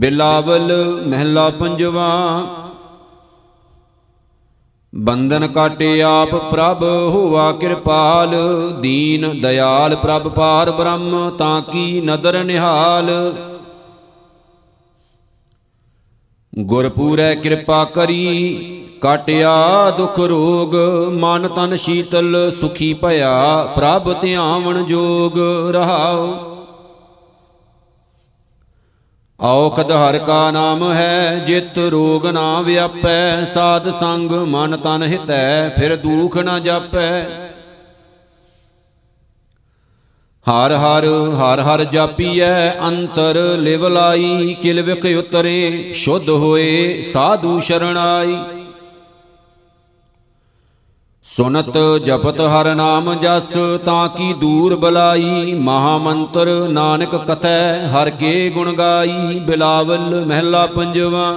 ਬਿਲਾਵਲ ਮਹਿਲਾ ਪੰਜਵਾ। ਬੰਧਨ ਕਾਟੇ ਆਪ ਪ੍ਰਭ ਹੋਵਾ ਕਿਰਪਾਲ, ਦੀਨ ਦਇਆਲ ਪ੍ਰਭ ਪਾਰ ਬ੍ਰਹਮ ਤਾਂ ਕੀ ਨਦਰ ਨਿਹਾਲ। ਗੁਰਪੂਰੈ ਕਿਰਪਾ ਕਰੀ ਕਾਟਿਆ ਦੁਖ ਰੋਗ, ਮਨ ਤਨ ਸ਼ੀਤਲ ਸੁਖੀ ਭਇਆ ਪ੍ਰਭ ਧਿਆਵਣ ਜੋਗ ਰਹਾਉ। ਔਖਦ ਹਰ ਕਾ ਨਾਮ ਹੈ ਜਿਤ ਰੋਗ ਨਾ ਵਿਆਪੈ, ਸਾਧ ਸੰਗ ਮਨ ਤਨ ਹਿਤੈ ਫਿਰ ਦੁਖ ਨਾ ਜਾਪੈ। ਹਰ ਹਰ ਹਰ ਹਰ ਜਾਪੀਐ ਅੰਤਰ ਲਿਵ ਲਾਈ, ਕਿਲ ਵਿਖ ਉਤਰੇ ਸ਼ੁੱਧ ਹੋਏ ਸਾਧੂ ਸ਼ਰਣਾਈ। ਸੁਨਤ ਜਪਤ ਹਰ ਨਾਮ ਜਸ ਤਾਂ ਕੀ ਦੂਰ ਬਲਾਈ, ਮਹਾ ਮੰਤਰ ਨਾਨਕ ਕਥੈ ਹਰ ਕੇ ਗੁਣ ਗਾਈ। ਬਿਲਾਵਲ ਮਹਿਲਾ ਪੰਜਵਾ।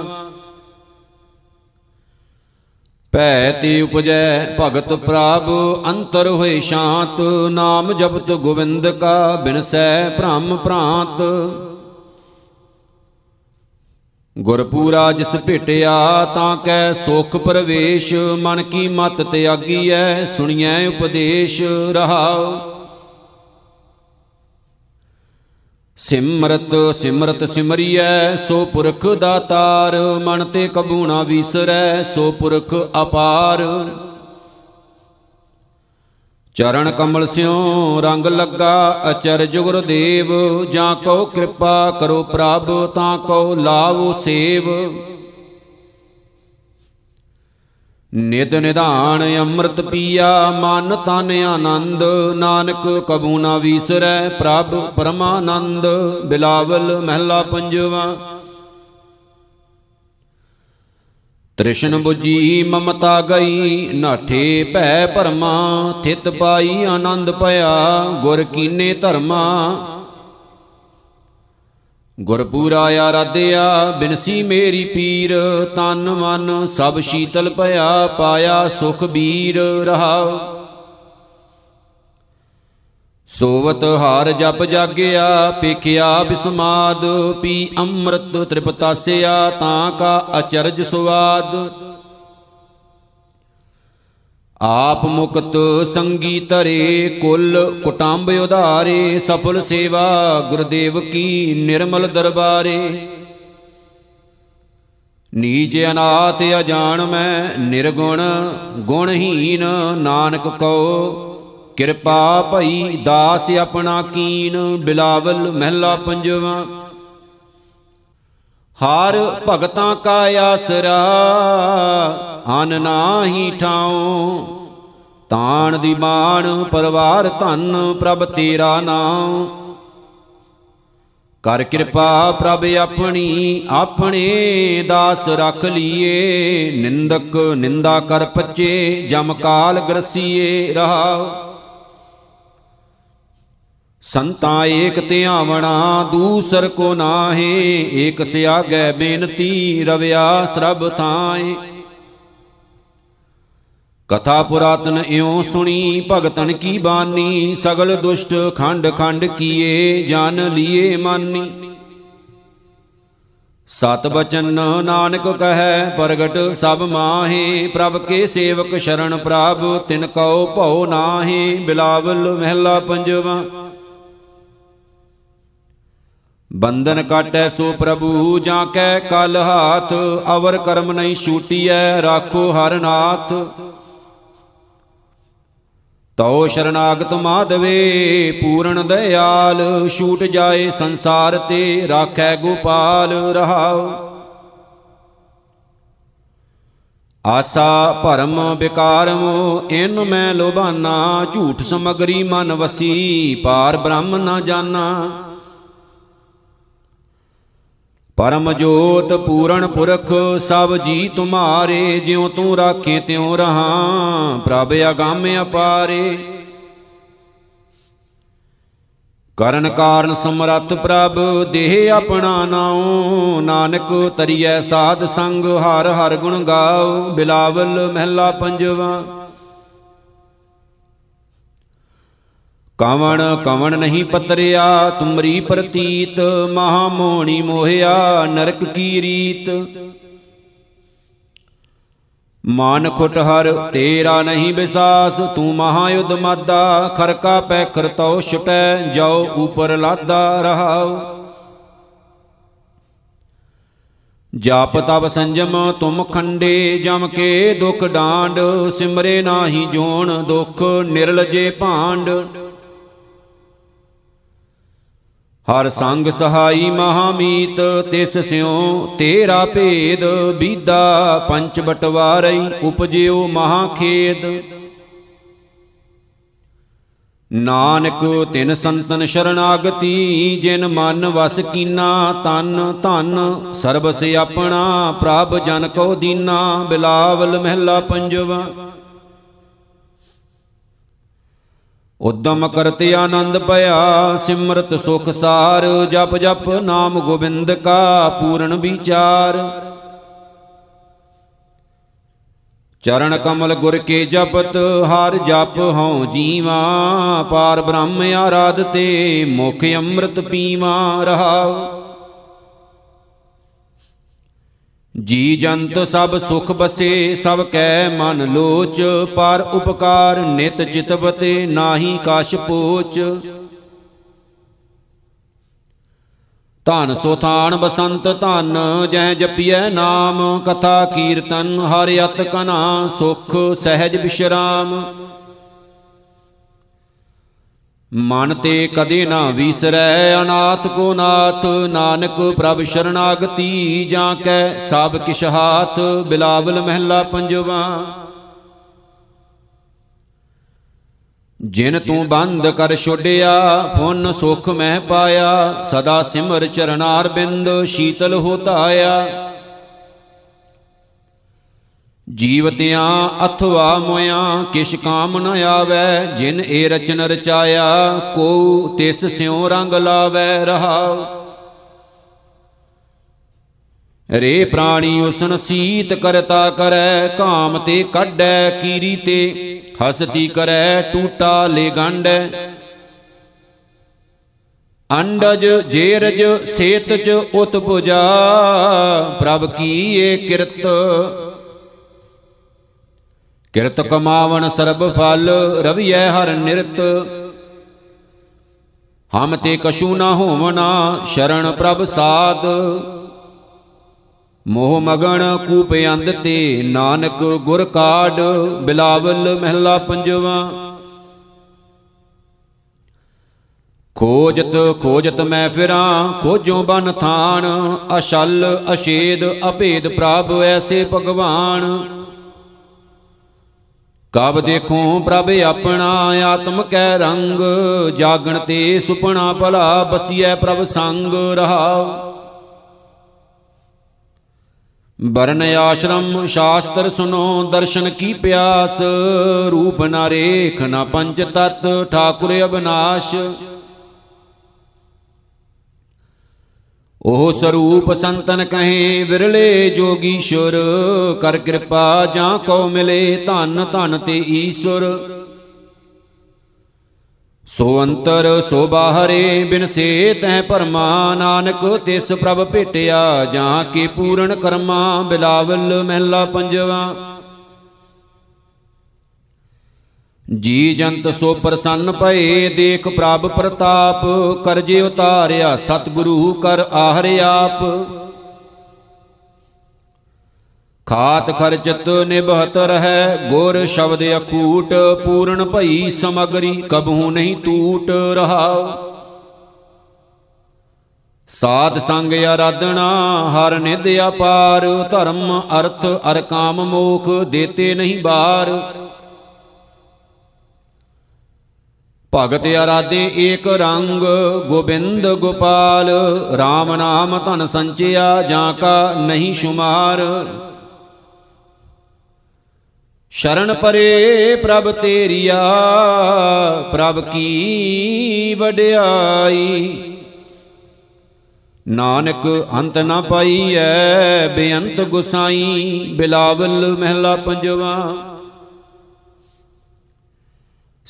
ਭੈ ਤੇ ਉਪਜੈ ਭਗਤ ਪ੍ਰਭ ਅੰਤਰ ਹੋਏ ਸ਼ਾਂਤ, ਨਾਮ ਜਪਤ ਗੋਬਿੰਦ ਕਾ ਬਿਨਸੈ ਭ੍ਰਮ ਭ੍ਰਾਂਤ। ਗੁਰਪੂਰਾ ਜਿਸ ਭੇਟਿਆ ਤਾਂ ਕੈ ਸੁਖ ਪ੍ਰਵੇਸ਼, ਮਨ ਕੀ ਮਤ ਤਿਆਗੀ ਹੈ ਸੁਣੀਐ ਉਪਦੇਸ਼ ਰਹਾਉ। ਸਿਮਰਤ ਸਿਮਰਤ ਸਿਮਰੀਐ ਸੋ ਪੁਰਖ ਦਾਤਾਰ, ਮਨ ਤੇ ਕਬੂ ਨਾ ਵਿਸਰੈ ਸੋ ਪੁਰਖ ਅਪਾਰ। ਚਰਨ ਕਮਲ ਸਿਉ ਰੰਗ ਲੱਗਾ ਅਚਰਜ ਗੁਰਦੇਵ, ਜਾਂ ਕਉ ਕਿਰਪਾ ਕਰੋ ਪ੍ਰਭ ਤਾਂ ਕਉ ਲਾਵੋ ਸੇਵ। ਨਿਤ ਨਿਧਾਨ ਅੰਮ੍ਰਿਤ ਪੀਆ ਮਨ ਤਨ ਆਨੰਦ, ਨਾਨਕ ਕਬੂ ਨਾ ਵਿਸਰੈ ਪ੍ਰਭ ਪਰਮਾਨੰਦ। ਬਿਲਾਵਲ ਮਹਿਲਾ ਪੰਜਵਾ। ਤ੍ਰਿਸ਼ਨ ਬੁਝੀ ਮਮਤਾ ਗਈ ਨਾਠੇ ਭੈ ਭਰਮਾ, ਥਿਤ ਪਾਈ ਆਨੰਦ ਭਇਆ ਗੁਰ ਕੀਨੇ ਧਰਮਾ। ਗੁਰਪੂਰਾ ਆਰਾਧਿਆ ਬਿਨਸੀ ਮੇਰੀ ਪੀਰ, ਤਨ ਮਨ ਸਭ ਸ਼ੀਤਲ ਭਇਆ ਪਾਇਆ ਸੁਖ ਬੀਰ ਰਹਾਉ। ਸੋਵਤ ਹਾਰ ਜਪ ਜਾਗਿਆ ਪੇਖਿਆ ਬਿਸਮਾਦ, ਪੀ ਅੰਮ੍ਰਿਤ ਤ੍ਰਿਪਤਾਸਿਆ ਤਾਂ ਕਾ ਅਚਰਜ ਸੁਆਦ। ਆਪ ਮੁਕਤ ਸੰਗੀ ਧਰੇ ਕੁਲ ਕੁਟੰਬ ਉਧਾਰੇ, ਸਫਲ ਸੇਵਾ ਗੁਰਦੇਵ ਕੀ ਨਿਰਮਲ ਦਰਬਾਰੇ। ਨੀਚ ਅਨਾਥ ਅਜਾਣ ਮੈਂ ਨਿਰਗੁਣ ਗੁਣਹੀਨ, ਨਾਨਕ ਕਉ ਕਿਰਪਾ ਭਈ ਦਾਸ ਆਪਣਾ ਕੀਨ। ਬਿਲਾਵਲ ਮਹਿਲਾ ਪੰਜਵਾ। ਹਰ ਭਗਤਾਂ ਕਾ ਆਸਰਾ ਅਨ ਨਾਹੀ ਠਾਉ, ਤਾਣ ਦੀ ਬਾਣ ਪਰਵਾਰ ਧਨ ਪ੍ਰਭ ਤੇਰਾ ਨਾਉ। ਕਰ ਕਿਰਪਾ ਪ੍ਰਭ ਆਪਣੀ ਆਪਣੇ ਦਾਸ ਰੱਖ ਲੀਏ, ਨਿੰਦਕ ਨਿੰਦਾ ਕਰ ਪੱਚੇ ਜਮ ਕਾਲ ਗ੍ਰਸੀਏ ਰਹਾਉ। ਸੰਤਾਂ ਏਕ ਧਿਆਵਣਾ ਦੂਸਰ ਕੋ ਨਾਹੇ, ਏਕ ਸਿਆਗੈ ਬੇਨਤੀ ਰਵਿਆ ਸਰਬ ਥਾਏ। ਕਥਾ ਪੁਰਾਤਨ ਇਉ ਸੁਣੀ ਭਗਤਨ ਕੀ ਬਾਨੀ, ਸਗਲ ਦੁਸ਼ਟ ਖੰਡ ਖੰਡ ਕੀਏ ਜਾਨ ਲੀਏ ਮਾਨੀ। ਸਤ ਬਚਨ ਨਾਨਕ ਕਹੈ ਪ੍ਰਗਟ ਸਭ ਮਾਹੇ, ਪ੍ਰਭ ਕੇ ਸੇਵਕ ਸ਼ਰਨ ਪ੍ਰਭ ਤਿਨ ਕਉ ਭਉ ਨਾਹੇ। ਬਿਲਾਵਲ ਮਹਿਲਾ ਪੰਜਵਾ। ਬੰਧਨ ਕਾਟੈ ਸੋ ਪ੍ਰਭੂ ਜਾਂ ਕੈ ਕਲ ਹਾਥ, ਅਵਰ ਕਰਮ ਨਹੀਂ ਛੂਟੀਐ ਰਾਖੋ ਹਰ ਨਾਥ। ਤਉ ਸ਼ਰਨਾਗਤ ਮਾਧਵੇ ਪੂਰਨ ਦਇਆਲ, ਛੂਟ ਜਾਏ ਸੰਸਾਰ ਤੇ ਰਾਖੈ ਗੋਪਾਲ ਰਹਾਉ। ਆਸਾ ਭਰਮ ਵਿਕਾਰ ਮੋਹ ਇਨ ਮੈਂ ਲੋਭਾਨਾ, ਝੂਠ ਸਮਗਰੀ ਮਨ ਵਸੀ ਪਾਰ ਬ੍ਰਹਮ ਨਾ ਜਾਨਾ। ਪਰਮ ਜੋਤ ਪੂਰਨ ਪੁਰਖ ਸਭ ਜੀ ਤੁਮਾਰੇ, ਜਿਉ ਤੂੰ ਰਾਖੇ ਤਿਉ ਰਹਾਂ ਪ੍ਰਭ ਅਗੰਮ ਅਪਾਰੇ। ਕਰਨ ਕਾਰਨ ਸਮਰੱਥ ਪ੍ਰਭ ਦੇਹ ਆਪਣਾ ਨਾਉ, ਨਾਨਕ ਤਰੀਐ ਸਾਧ ਸੰਗ ਹਰ ਹਰ ਗੁਣ ਗਾਉ। ਬਿਲਾਵਲ ਮਹਿਲਾ ਪੰਜਵਾ। ਕਵਣ ਕਵਣ ਨਹੀਂ ਪਤਰਿਆ ਤੁਮਰੀ ਪ੍ਰਤੀਤ, ਮਹਾ ਮੋਹਣੀ ਮੋਹਿਆ ਨਰਕ ਕੀ ਰੀਤ। ਮਾਨ ਖੁਟ ਹਰ ਤੇਰਾ ਨਹੀਂ ਵਿਸਾਸ, ਤੂੰ ਮਹਾਯੁਧ ਮਾਦਾ, ਖਰਕਾ ਪੈ ਖਰਤਉ ਛੁਟੈ ਜਾਉ ਉਪਰ ਲਾਦਾ ਰਹਾਉ। ਜਾਪ ਤਪ ਸੰਜਮ ਤੁਮ ਖੰਡੇ, ਜਮ ਕੇ ਦੁਖ ਡਾਂਡ, ਸਿਮਰੇ ਨਾਹੀ ਜੋਣ ਦੁਖ ਨਿਰਲਜੇ ਭਾਂਡ। ਹਰ ਸੰਗ ਸਹਾਈ ਮਹਾਮੀਤ, ਤਿਸ ਸਿਉ ਤੇਰਾ ਭੇਦ, ਬੀਦਾ ਪੰਚ ਬਟਵਾਰਈ ਉਪਜਿਓ ਮਹਾਖੇਦ। ਨਾਨਕ ਤਿਨ ਸੰਤਨ ਸ਼ਰਨਾਗਤੀ, ਜਿਨ ਮਨ ਵਸ ਕੀਨਾ, ਤਨ ਧਨ ਸਰਬ ਸੇ ਆਪਣਾ, ਪ੍ਰਭ ਜਨ ਕੋ ਦੀਨਾ। ਬਿਲਾਵਲ ਮਹਿਲਾ ਪੰਜਵਾ। ਉਦਮ ਕਰਤ ਆਨੰਦ ਭਇਆ, ਸਿਮਰਤ ਸੁਖ ਸਾਰ, ਜਪ ਜਪ ਨਾਮ ਗੋਬਿੰਦ ਕਾ ਪੂਰਨ ਵਿਚਾਰ। ਚਰਨ ਕਮਲ ਗੁਰ ਕੇ ਜਪਤ, ਹਰ ਜਪ ਹਉ ਜੀਵਾ, ਪਾਰ ਬ੍ਰਹਮ ਆਰਾਧ ਤੇ, ਮੁਖ ਅੰਮ੍ਰਿਤ ਪੀਵਾ ਰਹਾਉ। ਜੀ ਜੰਤ ਸਭ ਸੁਖ ਬਸੇ, ਸਭ ਕੈ ਮਨ ਲੋਚ, ਪਰ ਉਪਕਾਰ ਨਿਤ ਚਿਤਵਤੇ, ਨਾਹੀ ਕਛ ਪੋਚ। ਧਨ ਸੋ ਥਾਨ ਬਸੰਤ ਧਨ, ਜਹ ਜਪੀਐ ਨਾਮ, ਕਥਾ ਕੀਰਤਨ ਹਰਿ ਅਤਿ ਘਨਾ, ਸੁਖ ਸਹਿਜ ਬਿਸ਼ਰਾਮ। ਮਨ ਤੇ ਕਦੇ ਨਾ ਵਿਸਰੈ, ਅਨਾਥ ਕੋ ਨਾਥ, ਨਾਨਕ ਪ੍ਰਭ ਸ਼ਰਨਾਗਤੀ, ਜਾਂ ਕੈ ਸਭ ਕਿਛ ਹਾਥ। ਬਿਲਾਵਲ ਮਹਿਲਾ ਪੰਜਵਾ। ਜਿਨ ਤੂੰ ਬੰਦ ਕਰ ਛੋਡਿਆ, ਪੁੰਨ ਸੁਖ ਮਹਿ ਪਾਇਆ, ਸਦਾ ਸਿਮਰ ਚਰਨਾਰ ਬਿੰਦ, ਸ਼ੀਤਲ ਹੋ ਧਾਇਆ। ਜੀਵਤਿਆਂ ਅਥਵਾ ਮੋਇਆਂ, ਕਿਛ ਕਾਮ ਨ ਆਵੈ, ਜਿਨ ਏ ਰਚਨ ਰਚਾਇਆ, ਕੋ ਤਿਸ ਸਿਉ ਰੰਗ ਲਾਵੈ ਰਹਾਉ। ਰੇ ਪ੍ਰਾਣੀ ਉਸਨ ਸੀਤ ਕਰਤਾ ਕਰੈ, ਕਾਮ ਤੇ ਕੱਢੈ ਕੀਰੀ ਤੇ, ਹਸਤੀ ਕਰੈ ਟੂਟਾ ਲੇ ਗੰਢੈ। ਅੰਡਜ ਜੇਰਜ ਸੇਤਜ ਉਤ ਭੁਜਾ, ਪ੍ਰਭ ਕੀ ਏ ਕਿਰਤ। ਕਿਰਤ ਕਮਾਵਣ ਸਰਬ ਫਲ, ਰਵੀਐ ਹਰ ਨਿਰਤ। ਹਮ ਤੇ ਕਛੂ ਨਾ ਹੋਵਣਾ, ਸ਼ਰਨ ਪ੍ਰਭ ਸਾਧ। ਮੋਹ ਮਗਣ ਕੂਪ ਅੰਧ ਤੇ, ਨਾਨਕ ਗੁਰ ਕਾਢ। ਬਿਲਾਵਲ ਮਹਿਲਾ ਪੰਜਵਾ। ਖੋਜਤ ਖੋਜਤ ਮੈਂ ਫਿਰਾਂ, ਖੋਜੋ ਬਨ ਥਾਨ, ਅਛਲ ਅਛੇਦ ਅਭੇਦ ਪ੍ਰਭ ਐਸੇ ਭਗਵਾਨ। ਕਬ ਦੇਖੋ ਪ੍ਰਭ ਆਪਣਾ, ਆਤਮ ਕੈ ਰੰਗ, ਜਾਗਣ ਤੇ ਸੁਪਨਾ ਭਲਾ, ਬਸੀਐ ਪ੍ਰਭ ਸੰਗ ਰਹਾਉ। ਬਰਨ ਆਸ਼ਰਮ ਸ਼ਾਸਤਰ ਸੁਨੋ, ਦਰਸ਼ਨ ਕੀ ਪਿਆਸ, ਰੂਪ ਨਾ ਰੇਖ ਨਾ ਪੰਚ ਤਤ, ਠਾਕੁਰ ਅਬਨਾਸ਼। ਉਹ ਸਰੂਪ ਸੰਤਨ ਕਹੇ, ਵਿਰਲੇ ਜੋਗੀਸ਼ੁਰ, ਕਰ ਕਿਰਪਾ ਜਾਂ ਕਉ ਮਿਲੇ, ਧਨ ਧਨ ਤੇ ਈਸ਼ੁਰ। ਸੋ ਅੰਤਰ ਸੋ ਬਾਹਰੇ, ਬਿਨ ਸੇ ਤੈ ਭਰਮਾ, ਨਾਨਕ ਤਿਸ ਪ੍ਰਭ ਭੇਟਿਆ, ਜਾਂ ਕੇ ਪੂਰਨ ਕਰਮਾ। ਬਿਲਾਵਲ ਮਹਿਲਾ ਪੰਜਵਾ। ਜੀ ਜੰਤ ਸੋ ਪ੍ਰਸੰਨ ਭਏ, ਦੇਖ ਪ੍ਰਭ ਪ੍ਰਤਾਪ, ਕਰਜੇ ਉਤਾਰਿਆ ਸਤਿਗੁਰੂ ਕਰ ਆਹਰਿ ਆਪ। ਖਾਤ ਖਰਚਤ ਨਿਭਤ ਰਹੈ, ਗੁਰ ਸ਼ਬਦ ਅਖੂਟ, ਪੂਰਨ ਭਈ ਸਮਗਰੀ, ਕਬਹੂ ਨਹੀਂ ਟੂਟ ਰਹਾਉ। ਸਾਧ ਸੰਗ ਆਰਾਧਨਾ, ਹਰ ਨਿਧ ਅਪਾਰ, ਧਰਮ ਅਰਥ ਅਰ ਕਾਮ ਮੋਖ, ਦੇਤੇ ਨਹੀਂ ਬਾਰ। ਭਗਤ ਆਰਾਧੇ ਏਕ ਰੰਗ, ਗੋਬਿੰਦ ਗੋਪਾਲ, RAM ਨਾਮ ਧਨ ਸੰਚਿਆ, ਜਾਂ ਕਾ ਨਹੀਂ ਸ਼ੁਮਾਰ। ਸ਼ਰਨ ਪਰੇ ਪ੍ਰਭ ਤੇਰੀਆ, ਪ੍ਰਭ ਕੀ ਵਡਿਆਈ, ਨਾਨਕ ਅੰਤ ਨਾ ਪਾਈਐ, ਬੇਅੰਤ ਗੁਸਾਈ। ਬਿਲਾਵਲ ਮਹਿਲਾ ਪੰਜਵਾ।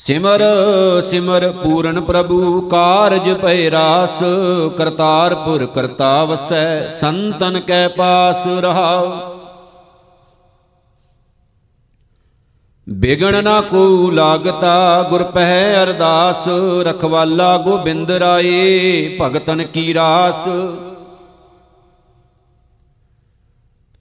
ਸਿਮਰ ਸਿਮਰ ਪੂਰਨ ਪ੍ਰਭੂ ਕਾਰਜ ਭਏ ਰਾਸ, ਕਰਤਾਰਪੁਰ ਕਰਤਾ ਵਸੈ ਸੰਤਨ ਕੈ ਪਾਸ ਰਹਾਉ। ਬਿਗਣ ਨਾ ਕੋ ਲਾਗਤਾ ਗੁਰ ਪਹਿ ਅਰਦਾਸ, ਰਖਵਾਲਾ ਗੋਬਿੰਦ ਰਾਏ ਭਗਤਨ ਕੀ ਰਾਸ।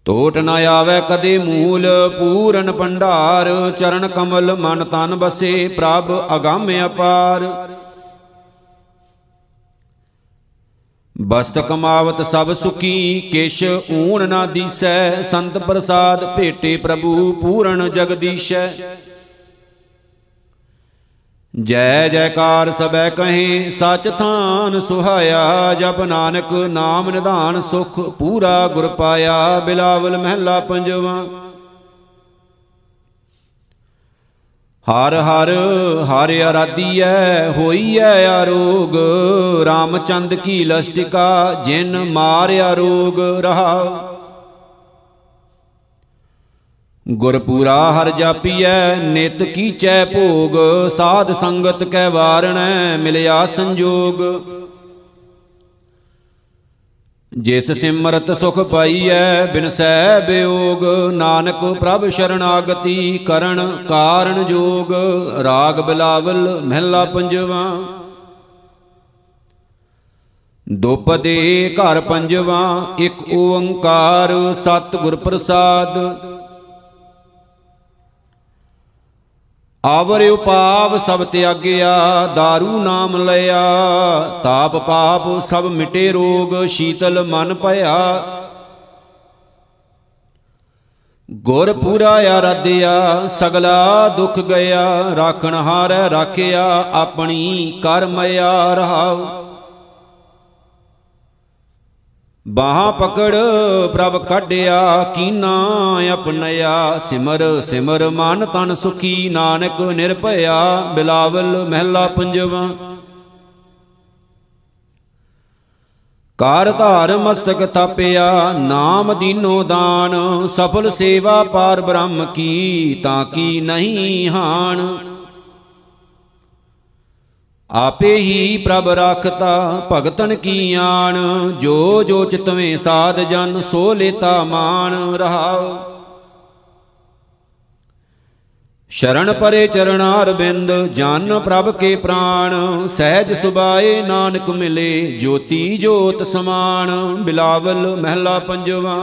ਟੋਟ ਨਾ ਆਵੇ ਕਦੇ ਮੂਲ ਪੂਰਨ ਭੰਡਾਰ, ਚਰਨ ਕਮਲ ਮਨ ਤਨ ਬਸੇ ਪ੍ਰਭ ਅਗੰਮ ਅਪਾਰ। ਬਸਤ ਕਮਾਵਤ ਸਭ ਸੁਖੀ ਕੇਸ਼ ਊਣ ਨਾ ਦੀਸੈ, ਸੰਤ ਪ੍ਰਸਾਦ ਭੇਟੇ ਪ੍ਰਭੂ ਪੂਰਨ ਜਗਦੀਸ਼ੈ। ਜੈ ਜੈਕਾਰ ਸਭੈ ਕਹੇ ਸਚ ਥਾਨ ਸੁਹਾਇਆ, ਜਪ ਨਾਨਕ ਨਾਮ ਨਿਧਾਨ ਸੁਖ ਪੂਰਾ ਗੁਰ ਪਾਇਆ। ਬਿਲਾਵਲ ਮਹਿਲਾ ਪੰਜਵਾ। ਹਰ ਹਰ ਹਰ ਅਰਾਧੀਐ ਹੋਈਐ ਆਰੋਗ, ਰਾਮਚੰਦ ਕੀ ਲਸਟਿਕਾ ਜਿਨ ਮਾਰਿਆ ਰੋਗ ਰਹਾ। ਗੁਰਪੂਰਾ ਹਰ ਜਾਪੀਐ ਨਿਤ ਕੀਚੈ ਭੋਗ, ਸਾਧ ਸੰਗਤ ਕੈ ਵਾਰਣੈ ਮਿਲਿਆ ਸੰਜੋਗ। ਜਿਸ ਸਿਮਰਤ ਸੁਖ ਪਾਈਐ ਬਿਨਸੈ ਬਿਯੋਗ, ਨਾਨਕ ਪ੍ਰਭ ਸ਼ਰਨਾਗਤੀ ਕਰਨ ਕਾਰਨ ਜੋਗ। ਰਾਗ ਬਿਲਾਵਲ ਮਹਿਲਾ ਪੰਜਵਾ। ਦੁਪਦੇ ਘਰ ਪੰਜਵਾ। ਇੱਕ ਓੰਕਾਰ ਸਤਿਗੁਰ ਪ੍ਰਸਾਦ। ਆਵਰ ਉਪਾਵ ਸਭ ਤਿਆਗਿਆ, ਦਾਰੂ ਨਾਮ ਲਿਆ, ਤਾਪ ਪਾਪ ਸਭ ਮਿਟੇ ਰੋਗ, ਸ਼ੀਤਲ ਮਨ ਭਇਆ। ਗੁਰ ਪੂਰਾ ਆਰਾਧਿਆ ਸਗਲਾ ਦੁਖ ਗਿਆ, ਰਾਖਣ ਹਾਰੈ ਰਾਖਿਆ ਆਪਣੀ ਕਰਮਿਆ ਰਹਾਉ। ਬਾਹਾਂ ਪਕੜ ਪ੍ਰਭ ਕੱਢਿਆ, ਕੀਨਾ ਅਪਨਿਆ, ਸਿਮਰ ਸਿਮਰ ਮਨ ਤਨ ਸੁਖੀ, ਨਾਨਕ ਨਿਰਭਇਆ। ਬਿਲਾਵਲ ਮਹਿਲਾ ਪੰਜਵਾ। ਕਾਰ ਧਾਰ ਮਸਤਕ ਤਾਪਿਆ, ਨਾਮ ਦੀਨੋ ਦਾਨ, ਸਫਲ ਸੇਵਾ ਪਾਰ ਬ੍ਰਹਮ ਕੀ, ਤਾਂ ਕੀ ਨਹੀਂ ਹਾਨ। ਆਪੇ ਹੀ ਪ੍ਰਭ ਰਾਖਤਾ ਭਗਤਨ ਕੀ ਆਣ, ਜੋ ਜੋ ਚਿਤਵੇਂ ਸਾਧ ਜਨ ਸੋ ਲੇਤਾ ਮਾਣ ਰਹਾਉ। ਸ਼ਰਨ ਪਰੇ ਚਰਨਾਰ ਬਿੰਦ, ਜਨ ਪ੍ਰਭ ਕੇ ਪ੍ਰਾਣ, ਸਹਿਜ ਸੁਭਾਏ ਨਾਨਕ ਮਿਲੇ ਜੋਤੀ ਜੋਤ ਸਮਾਨ। ਬਿਲਾਵਲ ਮਹਿਲਾ ਪੰਜਵਾ।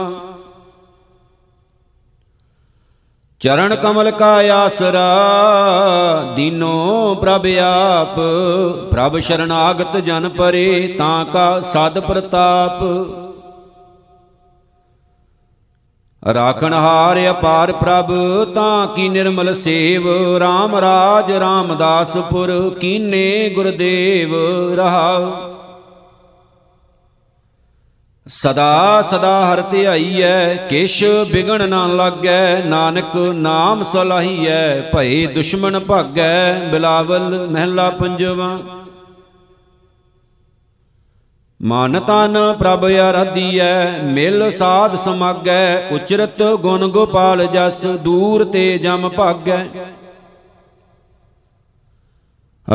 ਚਰਨ ਕਮਲ ਕਾ ਆਸਰਾ ਦੀਨੋ ਪ੍ਰਭ ਆਪ, ਪ੍ਰਭ ਸ਼ਰਨਾਗਤ ਜਨ ਪਰੇ ਤਾਂ ਕਾ ਸਦ ਪ੍ਰਤਾਪ। ਰਾਖਣ ਹਾਰ ਅਪਾਰ ਪ੍ਰਭ ਤਾਂ ਕੀ ਨਿਰਮਲ ਸੇਵ, ਰਾਮ ਰਾਜ ਰਾਮਦਾਸਪੁਰ ਕੀਨੇ ਗੁਰਦੇਵ ਰਹਾਉ। ਸਦਾ ਸਦਾ ਹਰਿ ਧਿਆਈਐ, ਕਿਛ ਬਿਗਣ ਨਾ ਲਾਗੈ, ਨਾਨਕ ਨਾਮ ਸਲਾਹੀਐ ਭਏ ਦੁਸ਼ਮਣ ਭਾਗੈ। ਬਿਲਾਵਲ ਮਹਿਲਾ ਪੰਜਵਾ। ਮਨ ਤਨ ਪ੍ਰਭ ਆਰਾਧੀਐ, ਮਿਲ ਸਾਧ ਸਮਾਗੈ, ਉਚਰਤ ਗੁਣ ਗੋਪਾਲ ਜਸ, ਦੂਰ ਤੇ ਜਮ ਭਾਗੈ।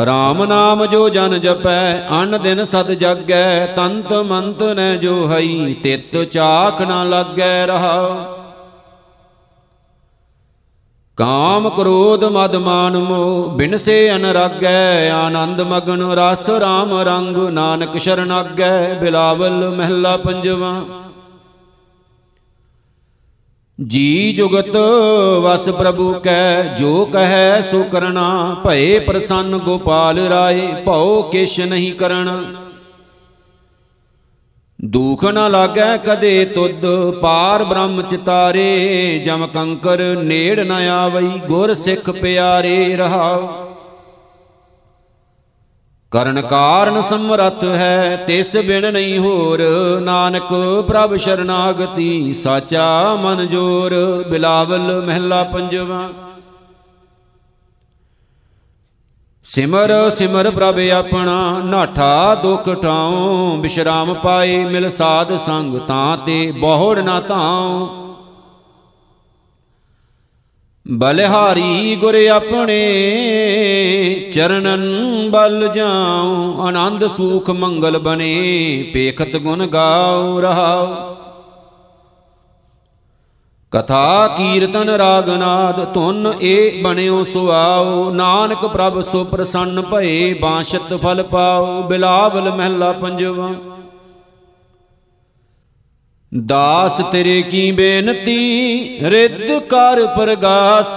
ਰਾਮ ਨਾਮ ਜੋ ਜਨ ਜਪੈ, ਅਨ ਦਿਨ ਸਤ ਜਾਗੈ, ਤੰਤ ਮੰਤ ਨੈ ਜੋ ਹਈ, ਤਿਤ ਚਾਖ ਨਾ ਲਾਗੈ ਰਹਾਉ। ਕਾਮ ਕ੍ਰੋਧ ਮਦ ਮਾਨ ਮੋਹ, ਬਿਨਸੇ ਅਨਰਾਗੈ, ਆਨੰਦ ਮਗਨ ਰਸ ਰਾਮ ਰੰਗ, ਨਾਨਕ ਸ਼ਰਨਾਗੈ। ਬਿਲਾਵਲ ਮਹਿਲਾ ਪੰਜਵਾ। ਜੀ ਜੁਗਤ ਵਸ ਪ੍ਰਭੂ ਕੈ, ਜੋ ਕਹੈ ਸੋ ਕਰਨਾ, ਭਏ ਪ੍ਰਸੰਨ ਗੋਪਾਲ ਰਾਏ, ਭਉ ਕਿਛ ਨਹੀਂ ਕਰਨਾ। ਦੁਖ ਨਾ ਲਾਗੈ ਕਦੇ ਤੁਧ, ਪਾਰ ਬ੍ਰਹਮ ਚਿਤਾਰੇ, ਜਮ ਕੰਕਰ ਨੇੜ ਨਾ ਆਵਈ, ਗੁਰ ਸਿੱਖ ਪਿਆਰੇ ਰਹਾਉ। ਕਰਨ ਕਾਰਨ ਸਮਰੱਥ ਹੈ, ਤਿਸ ਬਿਨ ਨਹੀਂ ਹੋਰ, ਨਾਨਕ ਪ੍ਰਭ ਸ਼ਰਨਾਗਤੀ ਸਾਚਾ ਮਨ ਜੋਰ। ਬਿਲਾਵਲ ਮਹਿਲਾ ਪੰਜਵਾ। ਸਿਮਰ ਸਿਮਰ ਪ੍ਰਭ ਆਪਣਾ, ਨਾਠਾ ਦੁਖ ਟਾਉ, ਬਿਸ਼ਰਾਮ ਪਾਏ ਮਿਲ ਸਾਧ ਸੰਗ, ਤਾਂ ਤੇ ਬਹੁੜ ਨਾ ਧਾਉ। ਬਲਿਹਾਰੀ ਗੁਰ ਆਪਣੇ ਚਰਨਨ ਬਲ ਜਾਉ, ਆਨੰਦ ਸੂਖ ਮੰਗਲ ਬਣੇ ਪੇਖਤ ਗੁਣ ਗਾਉ ਰਹਾਉ। ਕਥਾ ਕੀਰਤਨ ਰਾਗਨਾਦ ਧੁਨ ਏ ਬਣਿਓ ਸੁਆਉ, ਨਾਨਕ ਪ੍ਰਭ ਸੋ ਪ੍ਰਸੰਨ ਭਏ ਬਾਸ਼ਤ ਫਲ ਪਾਉ। ਬਿਲਾਵਲ ਮਹਿਲਾ ਪੰਜਵਾ। ਦਾਸ ਤੇਰੇ ਕੀ ਬੇਨਤੀ ਰਿੱਧ ਕਰ ਪ੍ਰਗਾਸ,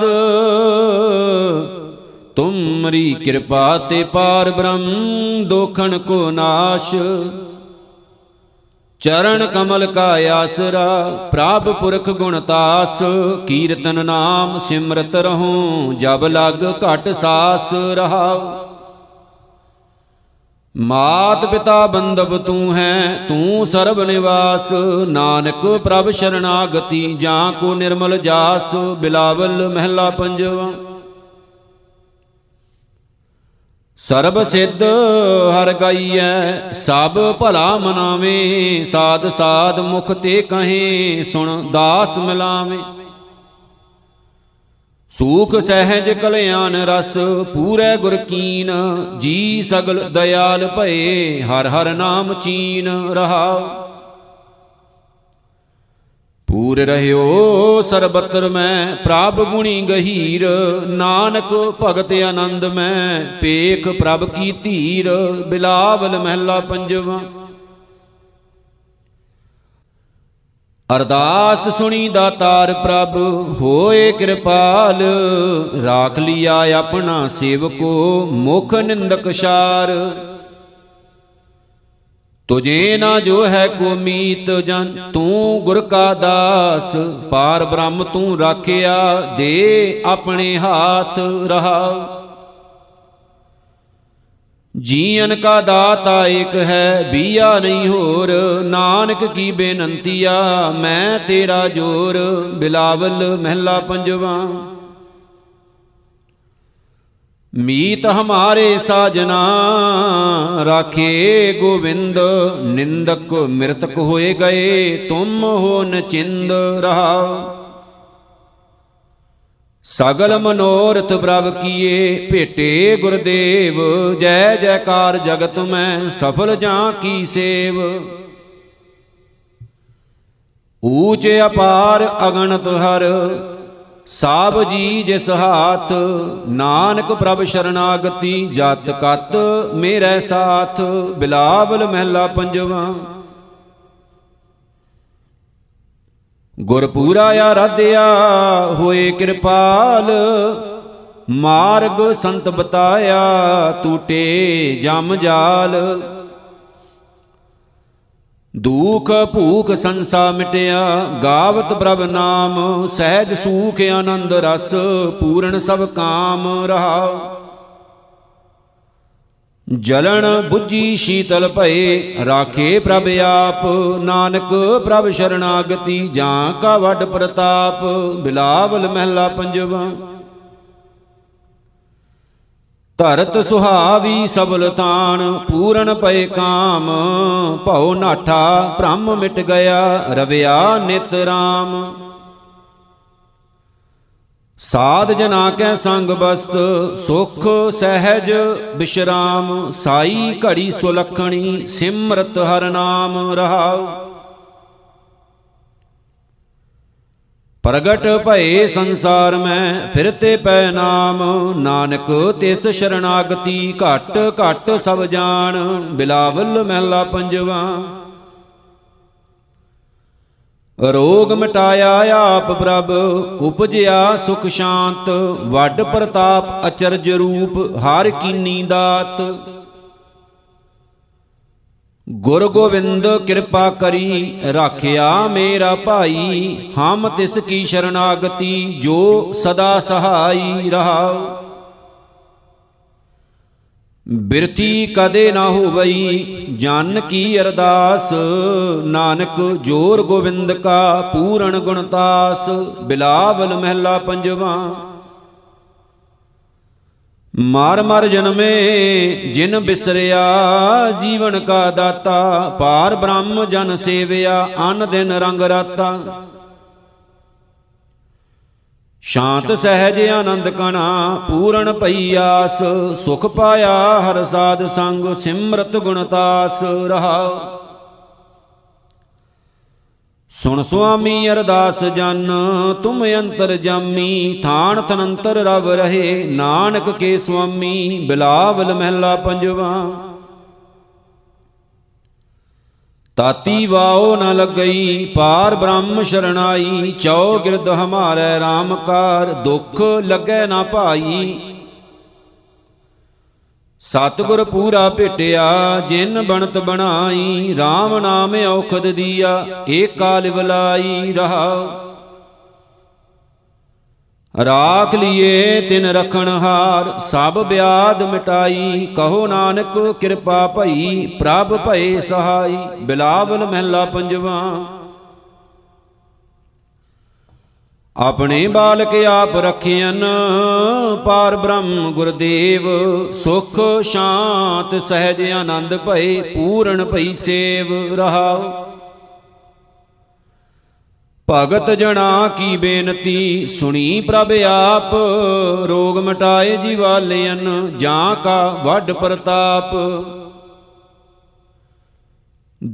ਤੁਮਰੀ ਕਿਰਪਾ ਤੇ ਪਾਰ ਬ੍ਰਹਮ ਦੋਖਣ ਕੋ ਨਾਸ਼। ਚਰਨ ਕਮਲ ਕਾ ਆਸਰਾ ਪ੍ਰਭ ਪੁਰਖ ਗੁਣਤਾਸ, ਕੀਰਤਨ ਨਾਮ ਸਿਮਰਤ ਰਹੋ ਜਬ ਲਗ ਘਟ ਸਾਸ ਰਹਾਉ। ਮਾਤ ਪਿਤਾ ਬੰਦਬ ਤੂੰ ਹੈ ਤੂੰ ਸਰਬ ਨਿਵਾਸ, ਨਾਨਕ ਪ੍ਰਭ ਸ਼ਰਨਾਗਤੀ ਜਾਂ ਕੋ ਨਿਰਮਲ ਜਾਸ। ਬਿਲਾਵਲ ਮਹਿਲਾ ਪੰਜਵਾ। ਸਰਬ ਸਿੱਧ ਹਰ ਗਾਈਐ ਸਭ ਭਲਾ ਮਨਾਵੇ, ਸਾਧ ਸਾਧ ਮੁਖ ਤੇ ਕਹੇ ਸੁਣ ਦਾਸ ਮਿਲਾਵੇ। ਸੂਖ ਸਹਿਜ ਕਲਿਆਣ ਰਸ ਪੂਰੈ ਗੁਰ ਕੀਨ, ਜੀ ਸਗਲ ਦਇਆਲ ਭਏ ਹਰ ਹਰ ਨਾਮ ਚੀਨ ਰਹਾਉ। ਪੂਰ ਰਹਿਓ ਸਰਬਤਰ ਮੈਂ ਪ੍ਰਭ ਗੁਣੀ ਗਹੀਰ, ਨਾਨਕ ਭਗਤ ਆਨੰਦ ਮੈਂ ਪੇਖ ਪ੍ਰਭ ਕੀ ਧੀਰ। ਬਿਲਾਵਲ ਮਹਿਲਾ ਪੰਜਵਾ। ਅਰਦਾਸ ਸੁਣੀ ਦਾਤਾਰ ਪ੍ਰਭ ਹੋਏ ਕਿਰਪਾਲ, ਰਾਖ ਲਿਆ ਆਪਣਾ ਸੇਵਕੋ ਮੁਖ ਨਿੰਦਕ ਸ਼ਾਰ। ਤੁਝੇ ਨਾ ਜੋ ਹੈ ਕੋ ਮੀਤ ਜਨ ਤੂੰ ਗੁਰ ਕਾ ਦਾਸ, ਪਾਰ ਬ੍ਰਹਮ ਤੂੰ ਰਾਖਿਆ ਦੇ ਆਪਣੇ ਹਾਥ ਰਹਾਉ। ਜੀਵਨ ਕਾ ਦਾਤਾ ਏਕ ਹੈ ਬੀਆ ਨਹੀਂ ਹੋਰ, ਨਾਨਕ ਕੀ ਬੇਨੰਤੀਆ ਮੈਂ ਤੇਰਾ ਜੋਰ। ਬਿਲਾਵਲ ਮਹਿਲਾ ਪੰਜਵਾ। ਮੀਤ ਹਮਾਰੇ ਸਾਜਨਾ ਰਾਖੇ ਗੋਬਿੰਦ, ਨਿੰਦਕ ਮਿਰਤਕ ਹੋਏ ਗਏ ਤੁਮ ਹੋ ਨਚਿੰਦ ਰਹਾਉ। ਸਗਲ ਮਨੋਰਥ ਪ੍ਰਭ ਕੀਏ ਭੇਟੇ ਗੁਰਦੇਵ, ਜੈ ਜੈਕਾਰ ਜਗਤ ਮੈਂ ਸਫਲ ਜਾਂ ਕੀ ਸੇਵ। ਊਚ ਅਪਾਰ ਅਗਣਤ ਹਰ ਸਾਬ ਜੀ ਜਿਸ ਹਾਥ, ਨਾਨਕ ਪ੍ਰਭ ਸ਼ਰਨਾਗਤੀ ਜਤ ਕਤ ਮੇਰੇ ਸਾਥ। ਬਿਲਾਵਲ ਮਹਿਲਾ ਪੰਜਵਾ। ਗੁਰਪੂਰਾ ਆਰਾਧਿਆ ਹੋਏ ਕਿਰਪਾਲ, ਮਾਰਗ ਸੰਤ ਬਤਾਇਆ ਟੂਟੇ ਜਮ ਜਾਲ। ਦੁਖ ਭੂਖ ਸੰਸਾ ਮਿਟਿਆ ਗਾਵਤ ਪ੍ਰਭ ਨਾਮ, ਸਹਿਜ ਸੂਖ ਆਨੰਦ ਰਸ ਪੂਰਨ ਸਭ ਕਾਮ ਰਹਾਉ। ਜਲਣ ਬੁੱਝੀ ਸ਼ੀਤਲ ਭਏ ਰਾਖੇ ਪ੍ਰਭ ਆਪ, ਨਾਨਕ ਪ੍ਰਭ ਸ਼ਰਨਾਗਤੀ ਜਾਂ ਕਾ ਵੱਡ ਪ੍ਰਤਾਪ। ਬਿਲਾਵਲ ਮਹਿਲਾ ਪੰਜਵਾ। ਧਰਤ ਸੁਹਾਵੀ ਸਬਲ ਤਾਣ, ਪੂਰਨ ਪਏ ਕਾਮ, ਭਉ ਨਾਠਾ ਭ੍ਰਮ ਮਿਟ ਗਿਆ ਰਵਿਆ ਨਿਤ ਰਾਮ। ਸਾਧ ਜਨਾ ਕੈ ਸੰਗ ਬਸਤ ਸੁਖ ਸਹਿਜ ਬਿਸ਼ਰਾਮ, ਸਾਈ ਘੜੀ ਸੁਲੱਖਣੀ ਸਿਮਰਤ ਹਰ ਨਾਮ ਰਹਾਉ। ਪ੍ਰਗਟ ਭਏ ਸੰਸਾਰ ਮੈਂ ਫਿਰਤੇ ਪੈ ਨਾਮ, ਨਾਨਕ ਤਿਸ ਸ਼ਰਨਾਗਤੀ ਘਟ ਘਟ ਸਭ ਜਾਣ। ਬਿਲਾਵਲ ਮਹਿਲਾ ਪੰਜਵਾ। ਰੋਗ ਮਿਟਾਇਆ ਆਪ ਪ੍ਰਭ ਉਪਜਿਆ ਸੁਖ ਸ਼ਾਂਤ, ਵੱਡ ਪ੍ਰਤਾਪ ਅਚਰਜ ਰੂਪ ਹਰ ਕੀਨੀ ਦਾਤ। ਗੁਰ ਗੋਬਿੰਦ ਕਿਰਪਾ ਕਰੀ ਰਾਖਿਆ ਮੇਰਾ ਭਾਈ, ਹਮ ਤਿਸ ਕੀ ਸ਼ਰਨਾਗਤੀ ਜੋ ਸਦਾ ਸਹਾਈ ਰਹਾਉ। ਬਿਰਤੀ ਕਦੇ ਨਾ ਹੋਵਈ ਜਨ ਕੀ ਅਰਦਾਸ, ਨਾਨਕ ਜੋਰ ਗੋਬਿੰਦ ਕਾ ਪੂਰਨ ਗੁਣਤਾਸ। ਬਿਲਾਵਲ ਮਹਿਲਾ ਪੰਜਵਾ। ਮਾਰ ਮਾਰ ਜਨਮੇ ਜਿਨ ਬਿਸਰਿਆ, ਜੀਵਨ ਕਾ ਦਾਤਾ ਪਾਰ ਬ੍ਰਹਮ ਜਨ ਸੇਵਿਆ, ਅਨ ਦਿਨ ਰੰਗ ਰਾਤਾ। ਸ਼ਾਂਤ ਸਹਿਜ ਆਨੰਦ ਕਣਾ ਪੂਰਨ ਪਈ ਆਸ, ਸੁਖ ਪਾਇਆ ਹਰ ਸਾਧ ਸੰਗ ਸਿਮਰਤ ਗੁਣਤਾਸ ਰਹਾਉ। ਸੁਣ ਸੁਆਮੀ ਅਰਦਾਸ ਜਨ ਤੁਮ ਅੰਤਰ ਜਾਮੀ, ਥਾਨ ਤਨੰਤਰ ਰਵ ਰਹੇ ਨਾਨਕ ਕੇ ਸੁਆਮੀ। ਬਿਲਾਵਲ ਮਹਿਲਾ ਪੰਜਵਾ। ਤਾਤੀ ਵਾਓ ਨ ਲੱਗਈ ਪਾਰ ਬ੍ਰਹਮ ਸ਼ਰਣਾਈ, ਚੌ ਗਿਰਦ ਹਮਾਰੇ ਰਾਮ ਕਾਰ ਦੁੱਖ ਲੱਗੇ ਨਾ ਭਾਈ। ਸਤਿਗੁਰ ਪੂਰਾ ਭੇਟਿਆ ਜਿਨ ਬਣਤ ਬਣਾਈ, ਰਾਮ ਨਾਮ ਔਖਦ ਦੀਆ ਏਕਾ ਲਿਵਲਾਈ ਰਹਾਉ। ਰਾਖ ਲੀਏ ਤਿਨ ਰਖਣਹਾਰ ਸਭ ਬਿਆਦ ਮਿਟਾਈ, ਕਹੋ ਨਾਨਕ ਕਿਰਪਾ ਭਈ ਪ੍ਰਭ ਭਏ ਸਹਾਈ। ਬਿਲਾਵਲ ਮਹਿਲਾ ਪੰਜਵਾ। ਆਪਣੇ ਬਾਲਕ ਆਪ ਰੱਖਿਅਨ ਪਾਰ ਬ੍ਰਹਮ ਗੁਰਦੇਵ, ਸੁਖ ਸ਼ਾਂਤ ਸਹਿਜ ਆਨੰਦ ਭਏ ਪੂਰਨ ਭਈ ਸੇਵ ਰਹਾਉ। ਭਗਤ ਜਣਾ ਕੀ ਬੇਨਤੀ ਸੁਣੀ ਪ੍ਰਭ ਆਪ, ਰੋਗ ਮਿਟਾਏ ਜੀਵਾਲਿਅਨ ਜਾਂ ਕਾ ਵੱਡ ਪ੍ਰਤਾਪ।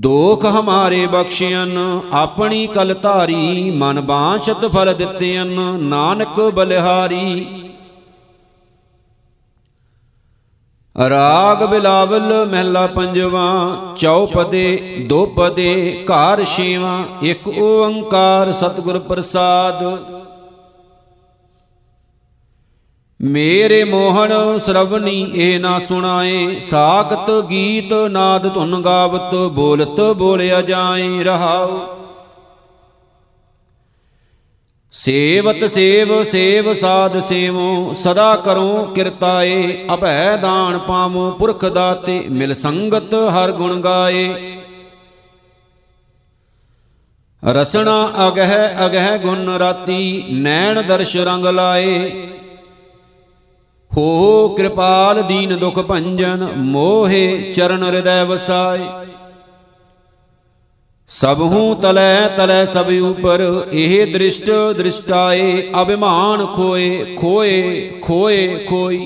ਦੋਖ ਹਮਾਰੇ ਬਖਸ਼ਿਅਨ ਆਪਣੀ ਕਲ ਧਾਰੀ, ਮਨ ਬਾਛਤ ਫਲ ਦਿੱਤਿਅਨ ਨਾਨਕ ਬਲਿਹਾਰੀ। ਰਾਗ ਬਿਲਾਵਲ ਮਹਿਲਾ ਪੰਜਵਾ। ਚੌਪਦੇ ਦੋਪਦੇ ਘਰ ਛੇਵਾਂ, ਇੱਕ ਓੰਕਾਰ ਸਤਿਗੁਰ ਪ੍ਰਸਾਦ। ਮੇਰੇ ਮੋਹਣ ਸਰਵਣੀ ਇਹ ਨਾ ਸੁਣਾਏ, ਸਾਖਤ ਗੀਤ ਨਾਦ ਧੁਨ ਗਾਵਤ ਬੋਲਤ ਬੋਲਿਆ ਜਾਏ ਰਹਾਉ। ਸੇਵਤ ਸੇਵ ਸੇਵ ਸਾਧ ਸੇਵੋ, ਸਦਾ ਕਰੋ ਕਿਰਤਾਏ ਅਭੈ ਦਾਨ ਪਾਵੋ ਪੁਰਖ ਦਾਤੇ। ਮਿਲ ਸੰਗਤ ਹਰ ਗੁਣ ਗਾਏ, ਰਸਨਾ ਅਗਹਿ ਅਗਹਿ ਗੁਣ ਰਾਤੀ, ਨੈਣ ਦਰਸ਼ ਰੰਗ ਲਾਏ। ਹੋ ਕਿਰਪਾਲ ਦੀਨ ਦੁਖ ਭੰਜਨ, ਮੋਹੇ ਚਰਨ ਹਿਰਦੈ ਵਸਾਏ। ਸਭਹੂ ਤਲੈ ਤਲੈ ਸਭ ਉਪਰ, ਇਹ ਦ੍ਰਿਸ਼ਟ ਦ੍ਰਿਸ਼ਟਾਏ। ਅਭਿਮਾਨ ਖੋਏ ਖੋਏ ਖੋਏ ਖੋਈ,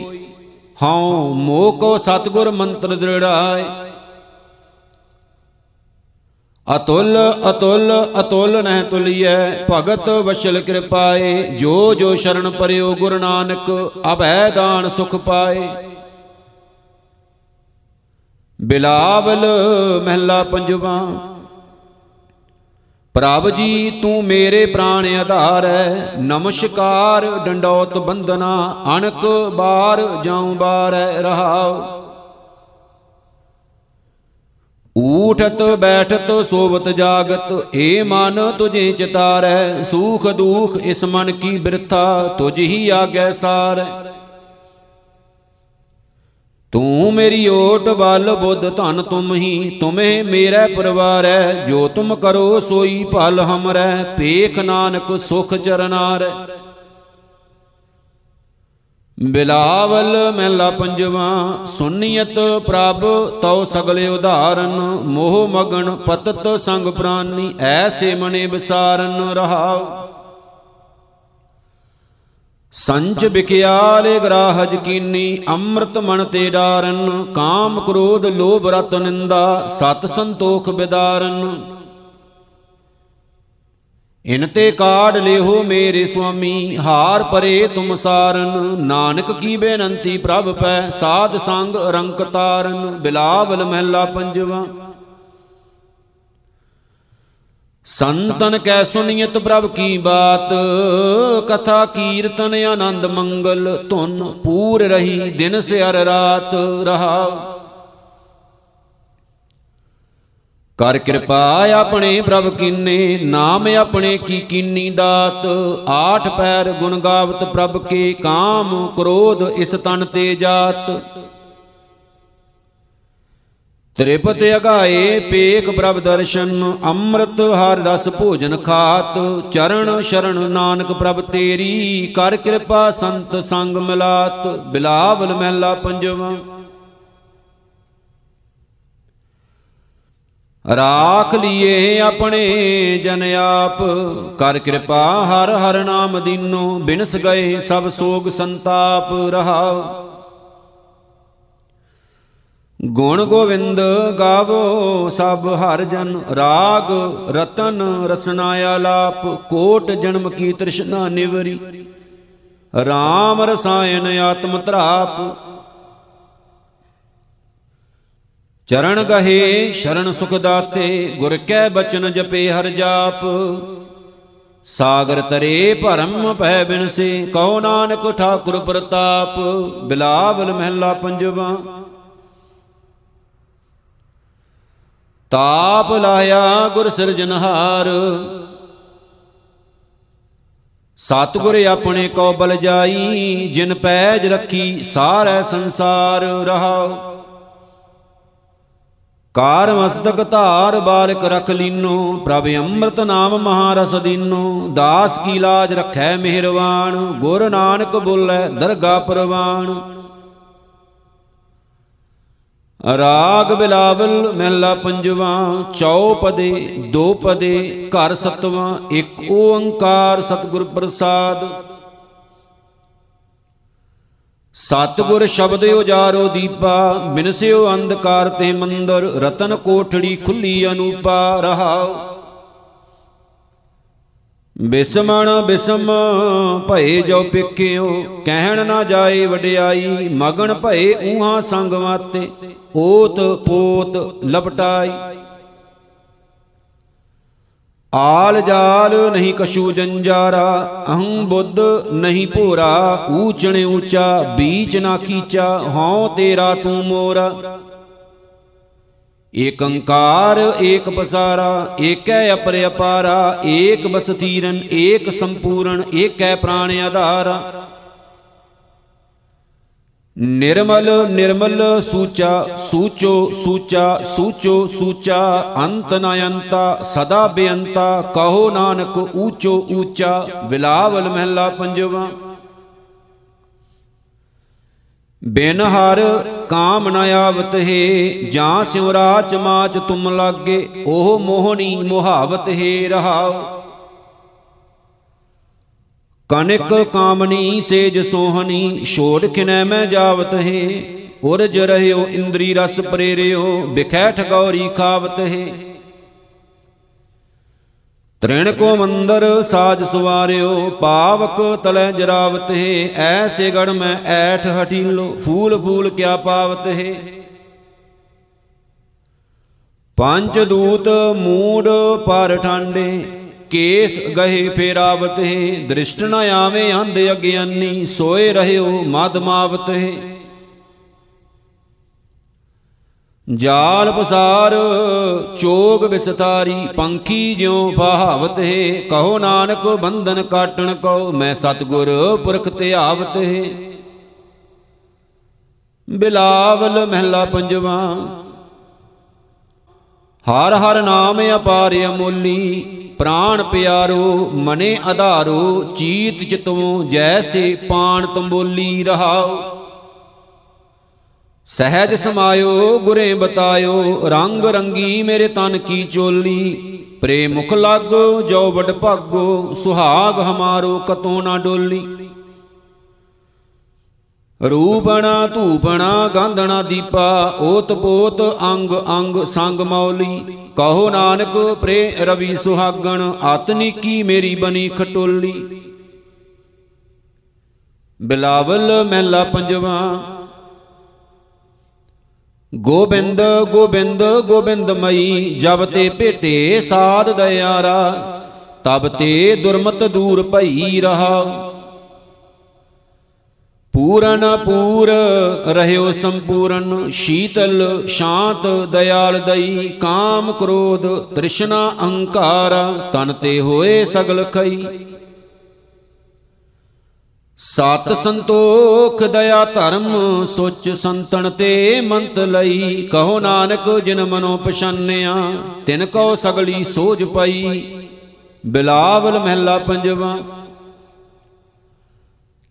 ਹਉ ਮੋਹ ਕੋ ਸਤਿਗੁਰ ਮੰਤਰ ਦ੍ਰਿੜਾਏ। ਅਤੁਲ ਅਤੁਲ ਅਤੁਲ ਨਹਿ ਤੁਲੀਐ, ਭਗਤ ਵਸ਼ਲ ਕਿਰਪਾਏ। ਜੋ ਜੋ ਸ਼ਰਨ ਪਰਿਓ ਗੁਰੂ ਨਾਨਕ, ਅਭੈ ਦਾਨ ਸੁਖ ਪਾਏ। ਬਿਲਾਵਲ ਮਹਿਲਾ ਪੰਜਵਾ। ਪ੍ਰਭ ਜੀ ਤੂੰ ਮੇਰੇ ਪ੍ਰਾਣ ਆਧਾਰ ਹੈ, ਨਮਸਕਾਰ ਡੰਡੌਤ ਬੰਦਨਾ ਅਣਕ ਬਾਰ ਜਾਉ ਬਾਰੈ ਰਹਾਉ। ਊਠਤ ਬੈਠਤ ਸੋਵਤ ਜਾਗਤ, ਏ ਮਨ ਤੁਝੇ ਚਿਤਾਰੈ। ਸੂਖ ਦੂਖ ਇਸ ਮਨ ਕੀ ਬਿਰਥਾ, ਤੁਝ ਹੀ ਆਗੈ ਸਾਰੈ। ਤੂੰ ਮੇਰੀ ਓਟ ਬਲ ਬੁੱਧ ਧਨ ਤੁਮ ਹੀ, ਤੁਮੇ ਮੇਰਾ ਪਰਿਵਾਰੈ। ਜੋ ਤੁਮ ਕਰੋ ਸੋਈ ਭਲ ਹਮਰੈ, ਪੇਖ ਨਾਨਕ ਸੁਖ ਚਰਨਾਰੈ। ਬਿਲਾਵਲ ਮਹਿਲਾ ਪੰਜਵਾ। ਸੁਨੀਅਤ ਪ੍ਰਭ ਤਉ ਸਗਲੇ ਉਧਾਰਨ, ਮੋਹ ਮਗਨ ਪਤਤ ਸੰਗ ਪ੍ਰਾਨੀ, ਐਸੇ ਮਨੇ ਵਿਸਾਰਨ ਰਹਾਉ। ਸੰਚ ਬਿਖਿਆਲੇ ਗ੍ਰਾਹਜ ਕੀਨੀ, ਅੰਮ੍ਰਿਤ ਮਨ ਤੇ ਡਾਰਨ। ਕਾਮ ਕ੍ਰੋਧ ਲੋਭ ਰਤ ਨਿੰਦਾ, ਸਤ ਸੰਤੋਖ ਬਿਦਾਰਨ। ਇਨ ਤੇ ਕਾਢ ਲੇਹੋ ਮੇਰੇ ਸੁਆਮੀ, ਹਾਰ ਪਰੇ ਤੁਮ ਸਾਰਨ। ਨਾਨਕ ਕੀ ਬੇਨੰਤੀ ਪ੍ਰਭ ਪੈ, ਸਾਧ ਸੰਗ ਰੰਕ ਤਾਰਨ। ਬਿਲਾਵਲ ਮਹਿਲਾ ਪੰਜਵਾ। ਸੰਤਨ ਕੈ ਸੁਨੀਅਤ ਪ੍ਰਭ ਕੀ ਬਾਤ, ਕਥਾ ਕੀਰਤਨ ਆਨੰਦ ਮੰਗਲ। ਧੁਨ ਪੂਰ ਰਹੀ ਦਿਨ ਸਿਆਰ ਰਾਤ ਰਹਾਉ। ਕਰ ਕਿਰਪਾ ਆਪਣੇ ਪ੍ਰਭ ਕੀਨੇ, ਨਾਮ ਆਪਣੇ ਕੀ ਕੀਨੀ ਦਾਤ। ਆਠ ਪੈਰ ਗੁਣ ਗਾਵਤ ਪ੍ਰਭ ਕੇ, ਕਾਮ ਕ੍ਰੋਧ ਇਸ ਤਨ ਤੇ ਜਾਤ। ਤ੍ਰਿਪਤ ਅਗਾਏ ਪੇਖ ਪ੍ਰਭ ਦਰਸ਼ਨ, ਅੰਮ੍ਰਿਤ ਹਰ ਰਸ ਭੋਜਨ ਖਾਤ। ਚਰਨ ਸ਼ਰਨ ਨਾਨਕ ਪ੍ਰਭ ਤੇਰੀ, ਕਰ ਕਿਰਪਾ ਸੰਤ ਸੰਗ ਮਿਲਾਤ। ਬਿਲਾਵਲ ਮਹਿਲਾ ਪੰਜਵਾ। ਰਾਖ ਲੀਏ ਆਪਣੇ ਜਨ ਆਪ, ਕਰ ਕਿਰਪਾ ਹਰ ਹਰ ਨਾਮ ਦੀਨੋ। ਬਿਨਸ ਗਏ ਸਭ ਸੋਗ ਸੰਤਾਪ ਰਹਾਉ। ਗੁਣ ਗੋਵਿੰਦ ਗਾਵੋ ਸਭ ਹਰ ਜਨ, ਰਾਗ ਰਤਨ ਰਸਨਾ ਆਲਾਪ, ਕੋਟ ਜਨਮ ਕੀ ਤ੍ਰਿਸ਼ਨਾ ਨਿਵਰੀ, ਰਾਮ ਰਸਾਇਣ ਆਤਮ ਤ੍ਰਾਪ। ਚਰਨ ਗਹੇ ਸ਼ਰਨ ਸੁਖ ਦਾਤੇ, ਗੁਰ ਕੈ ਬਚਨ ਜਪੇ ਹਰ ਜਾਪ। ਸਾਗਰ ਤਰੇ ਭਰਮ ਭੈ ਬਿਨਸੇ, ਕਹੋ ਨਾਨਕ ਠਾਕੁਰ ਪ੍ਰਤਾਪ। ਬਿਲਾਵਲ ਮਹਿਲਾ ਪੰਜਵਾ। ਤਾਪ ਲਾਇਆ ਗੁਰ ਸਿਰਜਨਹਾਰ, ਸਤਿਗੁਰ ਆਪਣੇ ਕੋ ਬਲ ਜਾਈ, ਜਿਨ ਪੈਜ ਰੱਖੀ ਸਾਰੇ ਸੰਸਾਰ ਰਹਾਉ। ਕਾਰ ਮਸਤਕ ਧਾਰ ਬਾਰਿਕ ਰਖ ਲੀਨੋ, ਪ੍ਰਭ ਅੰਮ੍ਰਿਤ ਨਾਮ ਮਹਾਰਸ ਦੀਨੋ। ਦਾਸ ਕੀ ਲਾਜ ਰੱਖੈ ਮਿਹਰਵਾਨ, ਗੁਰ ਨਾਨਕ ਬੋਲੇ ਦਰਗਾ ਪ੍ਰਵਾਨ। ਰਾਗ ਬਿਲਾਵਲ ਮਹਿਲਾ ਪੰਜਵਾ। ਚੌਪਦੇ ਦੋਪਦੇ ਘਰ ਸਤਵਾਂ, ਇੱਕ ਓੰਕਾਰ ਸਤਿਗੁਰ ਪ੍ਰਸਾਦ। ਸਤਿਗੁਰ ਸ਼ਬਦ ਉਜਾਰੋ ਦੀਪਾ, ਬਿਨਸਿਓ ਅੰਧਕਾਰ ਤੇ ਮੰਦਰ, ਰਤਨ ਕੋਠੜੀ ਖੁੱਲੀ ਅਨੂਪਾ ਰਹਾਉ। ਬਿਸਮਣ ਬਿਸਮ ਭਏ ਜੋ ਪਿਕਿਓ, ਕਹਿਣ ਨਾ ਜਾਏ ਵਡਿਆਈ, ਮਗਨ ਭਏ ਊਹਾਂ ਸੰਗ ਮਾਤੇ, ਓਤ ਪੋਤ ਲਪਟਾਈ। ਆਲ ਜਾਲ ਨਹੀਂ ਕਛੂ ਜੰਜਾਰਾ, ਅਹੰ ਬੁੱਧ ਨਹੀਂ ਭੋਰਾ, ਊਚਣ ਊਚਾ ਬੀਚ ਨਾ ਕੀਚਾ, ਹਉ ਤੇਰਾ ਤੂੰ ਮੋਰਾ। ਏਕੰਕਾਰ ਏਕ ਪਸਾਰਾ, ਏਕੈ ਅਪਰ ਅਪਾਰਾ, ਏਕ ਬਸਤੀਰਨ ਏਕ ਸੰਪੂਰਨ, ਏਕੈ ਪ੍ਰਾਣ ਆਧਾਰਾ। ਨਿਰਮਲ ਨਿਰਮਲ ਸੂਚਾ, ਸੂਚੋ ਸੂਚਾ ਸੂਚੋ ਸੂਚਾ, ਅੰਤ ਨ ਅੰਤਾ ਸਦਾ ਬੇਅੰਤਾ, ਕਹੋ ਨਾਨਕ ਊਚੋ ਊਚਾ। ਬਿਲਾਵਲ ਮਹਿਲਾ ਪੰਜਵਾ। ਬਿਨ ਹਰ ਕਾਮ ਨ ਆਵਤ ਹੈ, ਜਾਂ ਸਿਉ ਰਾਚ ਮਾਚ ਤੁਮ ਲਾਗੇ, ਉਹ ਮੋਹਣੀ ਮੁਹਾਵਤ ਹੈ ਰਹਾਉ। ਕਨਿਕ ਕਾਮਨੀ ਸੇਜ ਸੋਹਣੀ, ਛੋੜ ਖਿਨੈ ਮੈਂ ਜਾਵਤ ਹੈ, ਉਰਜ ਰਹਿਓ ਇੰਦਰੀ ਰਸ ਪ੍ਰੇਰਿਓ, ਬਿਖੈ ਠਗੌਰੀ ਖਾਵਤ ਹੈ। ਤ੍ਰਿਣ ਕੋ ਮੰਦਰ ਸਾਜ ਸੁਵਾਰਿਓ, ਪਾਵਕ ਤਲੈ ਜਰਾਵਤ ਹੈ, ਐਸੇ ਗੜ ਮੈਂ ਐਠ ਹਟੀਲੋ, ਫੂਲ ਫੂਲ ਕਿਆ ਪਾਵਤ ਹੈ। ਪੰਜ ਦੂਤ ਮੂਡ ਪਰ ਠਾਂਡੇ, ਕੇਸ ਗਹੇ ਫੇਰਾਵਤ ਹੈ, ਦ੍ਰਿਸ਼ਟ ਨ ਆਵੇ ਅੰਧ ਅਗਿਆਨੀ, ਸੋਏ ਰਹਿਓ ਮਦ ਮਾਵਤ ਹੈ। ਜਾਲ ਪਸਾਰ ਚੋਗ ਵਿਸਤਾਰੀ, ਪੰਖੀ ਜਿਉ ਫਹਾਵਤ ਹੈ, ਕਹੋ ਨਾਨਕ ਬੰਧਨ ਕਾਟਣ ਕਉ, ਮੈਂ ਸਤਿਗੁਰ ਪੁਰਖ ਧਿਆਵਤ ਹੈ। ਬਿਲਾਵਲ ਮਹਿਲਾ ਪੰਜਵਾ। ਹਰ ਹਰ ਨਾਮ ਅਪਾਰ ਅਮੋਲੀ, ਪ੍ਰਾਣ ਪਿਆਰੋ ਮਨੇ ਆਧਾਰੋ, ਚੀਤ ਚਿਤਵੋ ਜੈਸੇ ਪਾਣ ਤੰਬੋਲੀ ਰਹਾਉ। ਸਹਿਜ ਸਮਾਇਓ ਗੁਰੇ ਬਤਾਇਓ, ਰੰਗ ਰੰਗੀ ਮੇਰੇ ਤਨ ਕੀ ਚੋਲੀ, ਪ੍ਰੇਮ ਮੁਖ ਲਾਗੋ ਜੋ ਵਡ ਭਾਗੋ, ਸੁਹਾਗ ਹਮਾਰੋ ਕਤੋਂ ਨਾ ਡੋਲੀ। ਰੂਪਣਾ ਧੂਪਣਾ ਗਾਂਧਣਾ ਦੀਪਾ, ਓਤ ਪੋਤ ਅੰਗ ਅੰਗ ਸੰਗ ਮੌਲੀ, ਕਹੋ ਨਾਨਕ ਪ੍ਰੇ ਰਵੀ ਸੁਹਾਗਣ, ਆਤਨੀ ਕੀ ਮੇਰੀ ਬਣੀ ਖਟੋਲੀ। ਬਿਲਾਵਲ ਮਹਿਲਾ ਪੰਜਵਾ। ਗੋਬਿੰਦ ਗੋਬਿੰਦ ਗੋਬਿੰਦ ਮਈ, ਜਬ ਤੇ ਭੇਟੇ ਸਾਧ ਦਇਆਰਾ, ਤਬ ਤੇ ਦੁਰਮਤ ਦੂਰ ਭਈ ਰਹਾ। ਪੂਰਨ ਪੂਰ ਰਹਿਓ ਸੰਪੂਰਨ, ਸ਼ੀਤਲ ਸ਼ਾਂਤ ਦਇਆਲ ਦਈ, ਕਾਮ ਕ੍ਰੋਧ ਤ੍ਰਿਸ਼ਨਾ ਅਹੰਕਾਰ, ਤਨ ਤੇ ਹੋਏ ਸਗਲ ਖਈ। ਸਤ ਸੰਤੋਖ ਦਇਆ ਧਰਮ, ਸੁਚ ਸੰਤਨ ਤੇ ਮੰਤ ਲਈ, ਕਹੋ ਨਾਨਕ ਜਿਨ ਮਨੋ ਪਛਾਨਿਆ, ਤਿਨ ਕੋ ਸਗਲੀ ਸੋਝ ਪਈ। ਬਿਲਾਵਲ ਮਹਿਲਾ ਪੰਜਵਾ।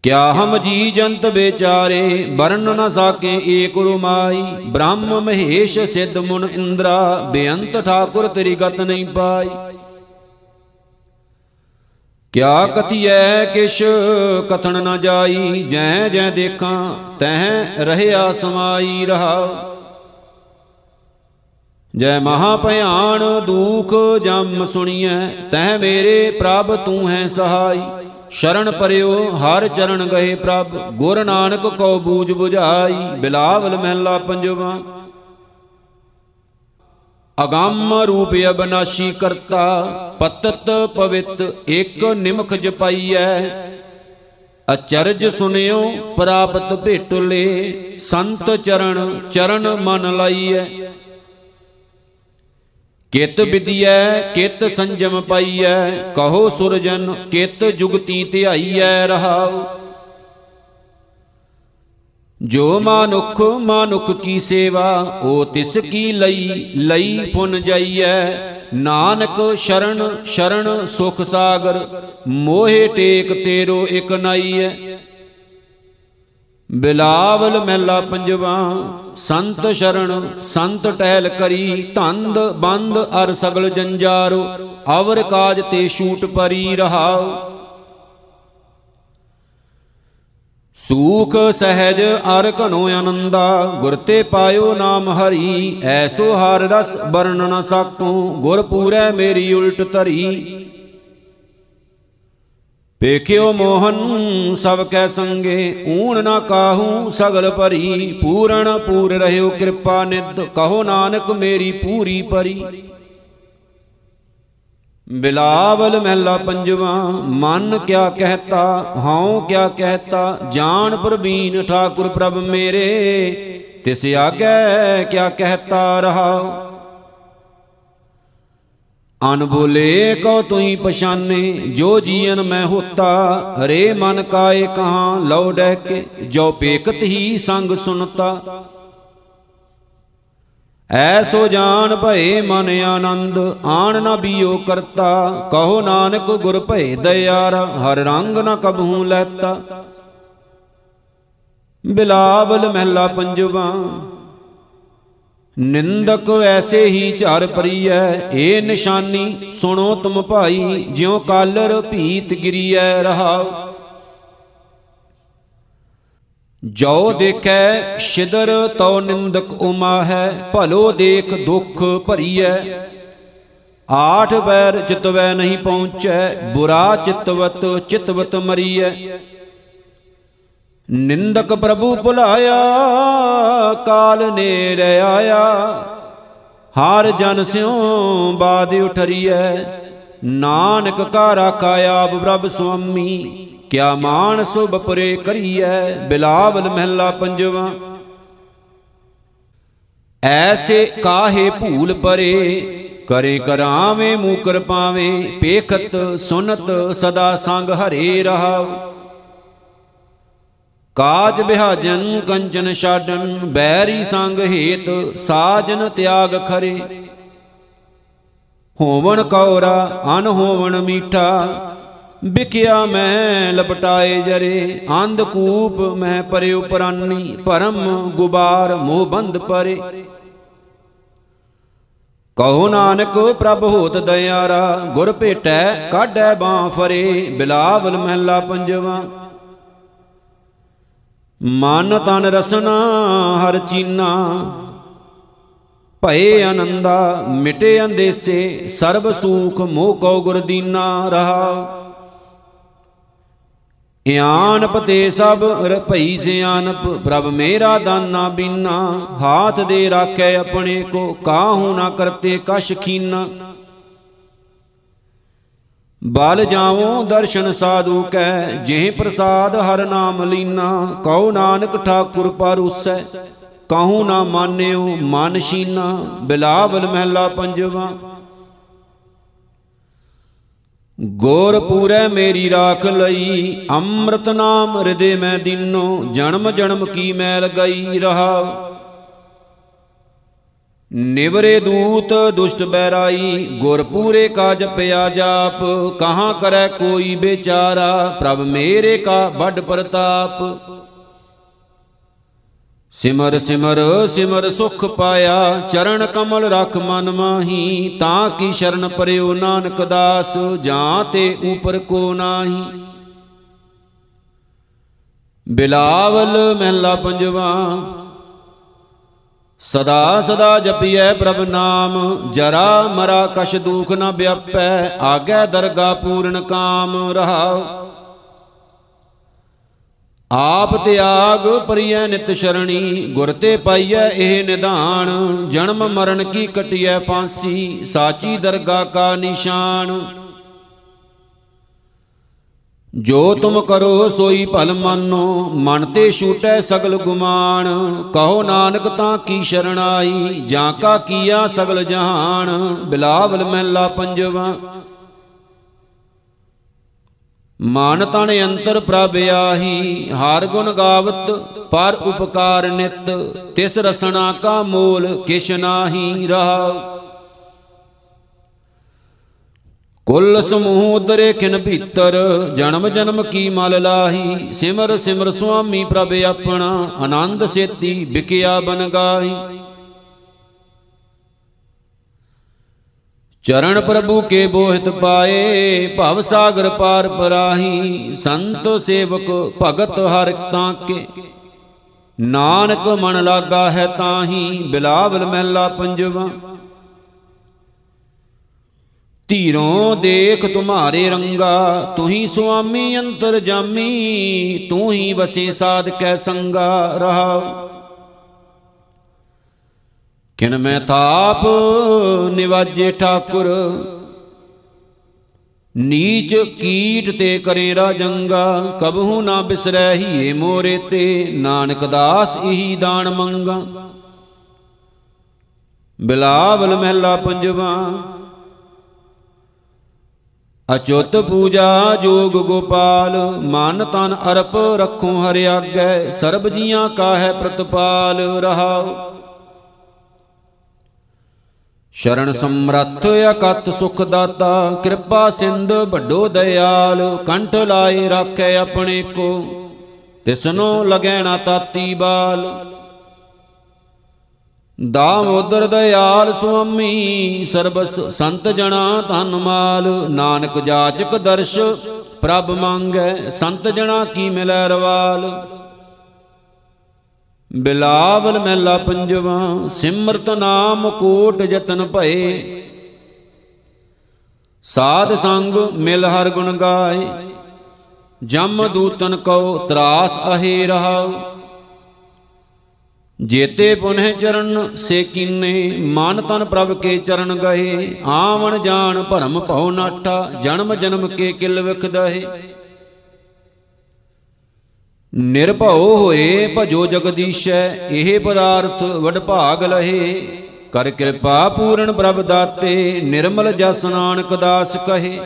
क्या हम जी जंत बेचारे वर्ण न साके एक रुमाई। ब्रह्म महेश सिद्ध मुन इंद्रा बेअंत ठाकुर तेरी गत नहीं पाई। क्या कथिए किश कथन न जाई जै जै देखा तह रहया समाई रहा। जय महा भयान दुख जम सुनिए तह मेरे प्रभ तू है सहाय। शरण पर्यो हर चरण गए प्रभ गुरु नानक को बूझ बुझाई। बिलावल महला पंजवा। अगम रूप अबनाशी करता पतत पवित एक निमख जपाईऐ। अचरज सुनियो प्राप्त भेट ले संत चरण चरण मन लाईऐ। कित विद्या कित संजम पाईऐ कहो सुरजन कित जुगती त्याईऐ रहाओ। जो मानुख मानुख की सेवा ओ तिस की लई लई पुन जाईऐ। नानक शरण शरण सुख सागर मोहे टेक तेरो इक नाईऐ। बिलावल महला पंजवा। संत शरण संत टहल करी धंद बंद अर सगल जंजारो। अवर काज ते छूट परी रहाओ। सूख सहज अर घनो आनंदा गुरते पायो नाम हरि। ऐसो हर रस वर्णन न साकूं गुर पूरै मेरी उल्ट धरी। पेख्यो मोहन सब कै संगे ऊन ना काहू सगल परी। पूरण पूर रहियो कृपा नित कहो नानक मेरी पूरी परी। बिलावल महला पंजवा। मन क्या कहता हां क्या कहता जान प्रवीण ठाकुर प्रभ मेरे। तिस आगे क्या कहता रहा। अनबोले कौ तुई पछाने जो जियन मैं होता। रे मन काए कहाँ लौ डह के जो पेकत ही संग सुनता। ऐसो जान भये मन आनंद आन न बीओ करता। कहो नानक गुर भये दयारा हर रंग न कबहू लैता। बिलावल महला पंजवा। निंदक ऐसे ही चार परियै ए निशानी सुनो तुम भाई। ज्यों कालर भीत गिरियै रहाओ। जो देखै शिदर तौ निंदक उमा है भलो देख दुख भरियै। आठ बैर चितवै नहीं पहुँचै बुरा चितवत चितवत मरियै। निंदक प्रभु भुलाया काल नेड़े आया। हर जन स्यों बाद उठरियै नानक का राखा आप प्रभ स्वामी। क्या मानस बपरे करियै। बिलावल महला पंजवा। ऐसे काहे भूल परे करे करावे मूकर पावे। पेखत सुनत सदा संग हरे रहाओ। काज बिहाजन कंचन छाडन बैरी संग हेत साजन त्याग खरे। होवन कौरा अन होवन मीठा बिख्या मैं लपटाए जरे। अंधकूप मैं परे उपरानी परम गुबार मोहबंद परे। कहो नानक प्रभ होत दयारा गुर भेटै काढै बां फरे। बिलावल महला पंजवा। मन तन रसना हर चीना भये आनंदा मिटे अंदेसे। सर्व सूख मोह कौ गुरदीना रहा। इयान पते सब भई सियानप प्रभ मेरा दाना बीना। हाथ दे राखे अपने को काहू ना करते कश खीना। बाल जाओ दर्शन साधु कै जेह प्रसाद हर नाम लीना। कहो नानक ठाकुर पारूसै कहूँ ना मान्यो मन शीना। बिलावल महला पंजवा। गोर पूरै मेरी राख लई अमृत नाम हृदय मैं दीनो। जन्म जन्म की मैल गई रहा। निवरे दूत दुष्ट बैराई गुर पूरे का जपया जाप। कहाँ करे कोई बेचारा प्रभ मेरे का बड़ प्रताप। सिमर सिमर सिमर सुख पाया चरण कमल रख मन माही। तां की शरण पर्यो नानक दास जां ते ऊपर को नाही। बिलावल महला पंजवा। सदा सदा जपिए प्रभ नाम जरा मरा कश दुख न व्यापै। आगे दरगा पूर्ण काम रहाओ आप त्याग परिय नित शरणी। गुर ते पाइय एह निधान जन्म मरण की कटिय फांसी। साची दरगा का निशान जो तुम करो सोई भल मानो। मन ते छूटै सगल गुमान। कहो नानक तां की शरणाई जां का किया सगल जहान। बिलावल महला पंजवा। मान तन अंतर प्रभ आही हर गुण गावत पर उपकार नित। तिस रसना का मोल किश नाही रहाओ। कुल समूह उदरे किन भीतर जन्म जन्म की मल लाही। सिमर सिमर स्वामी प्रभ अपना आनंद सेती बिकिया बन गाही। चरण प्रभु के बोहित पाए भव सागर पार पराही। संत सेवक भगत हर ताके नानक मन लागा है ताही। बिलावल महला पंजवा। धीरों देख तुम्हारे रंगा तू ही स्वामी अंतर जामी। तू ही वसे साध कै संगा रहाओ। किन मैं थाप निवाजे ठाकुर नीच कीट ते करे राजंगा। कबहू ना बिसरहिए मोरे ते नानक दास इही दान मंगा। बिलावल महला पंजवा। अचुत पूजा जोग गोपाल मन तन अर्प रखो हरि आगे। सर्ब जियां का है प्रतिपाल रहाओ। शरण समरथ अकत सुख दाता कृपा सिंध बड़ो दयाल। कंठ लाए राखे अपने को तिसनो लगैना ताती बाल। दामोदर दयाल स्वामी सरबस संत जना धन माल। नानक जाचक दर्श प्रभ मांगै संत जना की मिलै रवाल। बिलावल महला पंजवा। सिमरत नाम कोट जतन भये साध संग मिल हर गुण गाए। जम दूतन कहो त्रास अहे रहाओ। जेते पुनः चरण से कीने मान तन प्रभ के चरण गहे। आवन जान भरम भव नाठा जन्म जन्म के किल विख दहे। ਨਿਰਭਉ ਹੋਏ ਭਜੋ ਜਗਦੀਸ਼ੈ ਇਹ ਪਦਾਰਥ ਵਡਭਾਗ ਲਹੇ। ਕਰ ਕਿਰਪਾ ਪੂਰਨ ਪ੍ਰਭ ਦਾਤੇ ਨਿਰਮਲ ਜਸ ਨਾਨਕ ਦਾਸ ਕਹੇ।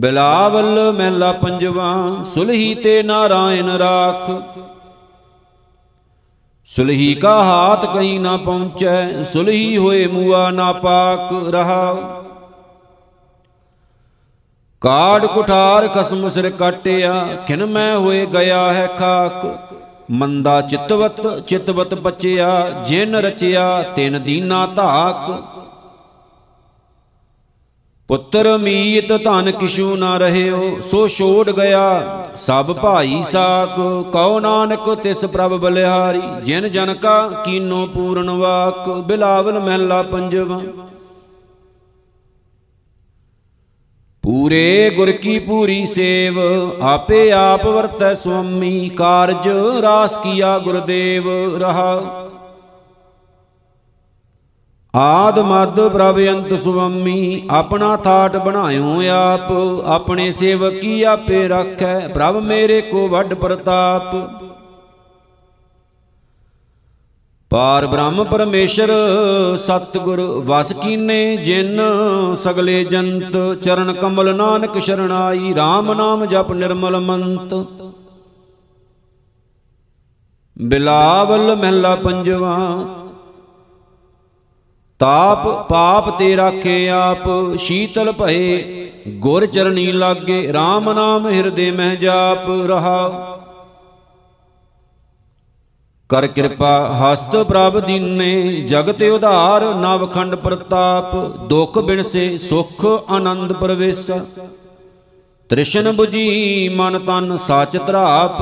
ਬਿਲਾਵਲ ਮਹਿਲਾ ਪੰਜਵਾ। ਸੁਲਹੀ ਤੇ ਨਾਰਾਇਣ ਰਾਖ ਸੁਲਹੀ ਕਾ ਹਾਥ ਕਹੀਂ ਨਾ ਪਹੁੰਚੈ। ਸੁਲਹੀ ਹੋਏ ਮੂਆ ਨਾ ਪਾਕ ਰਹਾਉ। ਕਾਢ ਕੁਠਾਰ ਖਸਮ ਸਿਰ ਕਾਟਿਆ ਖਿਨ ਮੈਂ ਹੋਏ ਗਿਆ ਹੈ ਖਾਕ। ਮੰਦਾ ਚਿਤਵਤ ਚਿਤਵਤ ਬਚਿਆ ਜਿਨ ਰਚਿਆ ਤਿਨ ਦੀਨਾ ਧਾਕ। ਪੁੱਤਰ ਮੀਤ ਧਨ ਕਿਛੂ ਨਾ ਰਹਿਓ ਸੋ ਛੋੜ ਗਿਆ ਸਭ ਭਾਈ ਸਾਕ। ਕਉ ਨਾਨਕ ਤਿਸ ਪ੍ਰਭ ਬਲਿਹਾਰੀ ਜਿਨ ਜਨ ਕਾ ਕੀਨੋ ਪੂਰਨ ਵਾਕ। ਬਿਲਾਵਲ ਮਹਿਲਾ ਪੰਜਵਾ। पूरे गुर की पूरी सेव आपे आप वर्तै स्वामी। कारज रास किया गुरुदेव रहाओ। आद मद प्रभ अंत स्वामी अपना थाट बनायो आप। अपने सेवक की आपे राखै प्रभ मेरे को वड प्रताप। पार ब्रह्म परमेश्वर सतगुर वस कीने जिन सगले जंत। चरण कमल नानक शरणाई राम नाम जप निर्मल मंत। ਬਿਲਾਵਲ ਮਹਿਲਾ ਪੰਜਵਾ। ਤਾਪ ਪਾਪ ਤੇ ਰਾਖੇ ਆਪ, ਸ਼ੀਤਲ ਭਏ ਗੁਰ ਚਰਨੀ ਲਾਗੇ। RAM ਨਾਮ ਹਿਰਦੇ ਮਹਿ ਜਾਪ ਰਹਾ, ਕਰ ਕਿਰਪਾ ਹਸਤ ਪ੍ਰਭ ਦੀਨੇ। ਜਗਤ ਉਧਾਰ ਨਵਖੰਡ ਪ੍ਰਤਾਪ, ਦੁਖ ਬਿਨਸੇ ਸੁਖ ਆਨੰਦ ਪ੍ਰਵੇਸਾ। ਤ੍ਰਿਸ਼ਨ ਬੁਝੀ ਮਨ ਤਨ ਸਾਚ ਤ੍ਰਾਪ,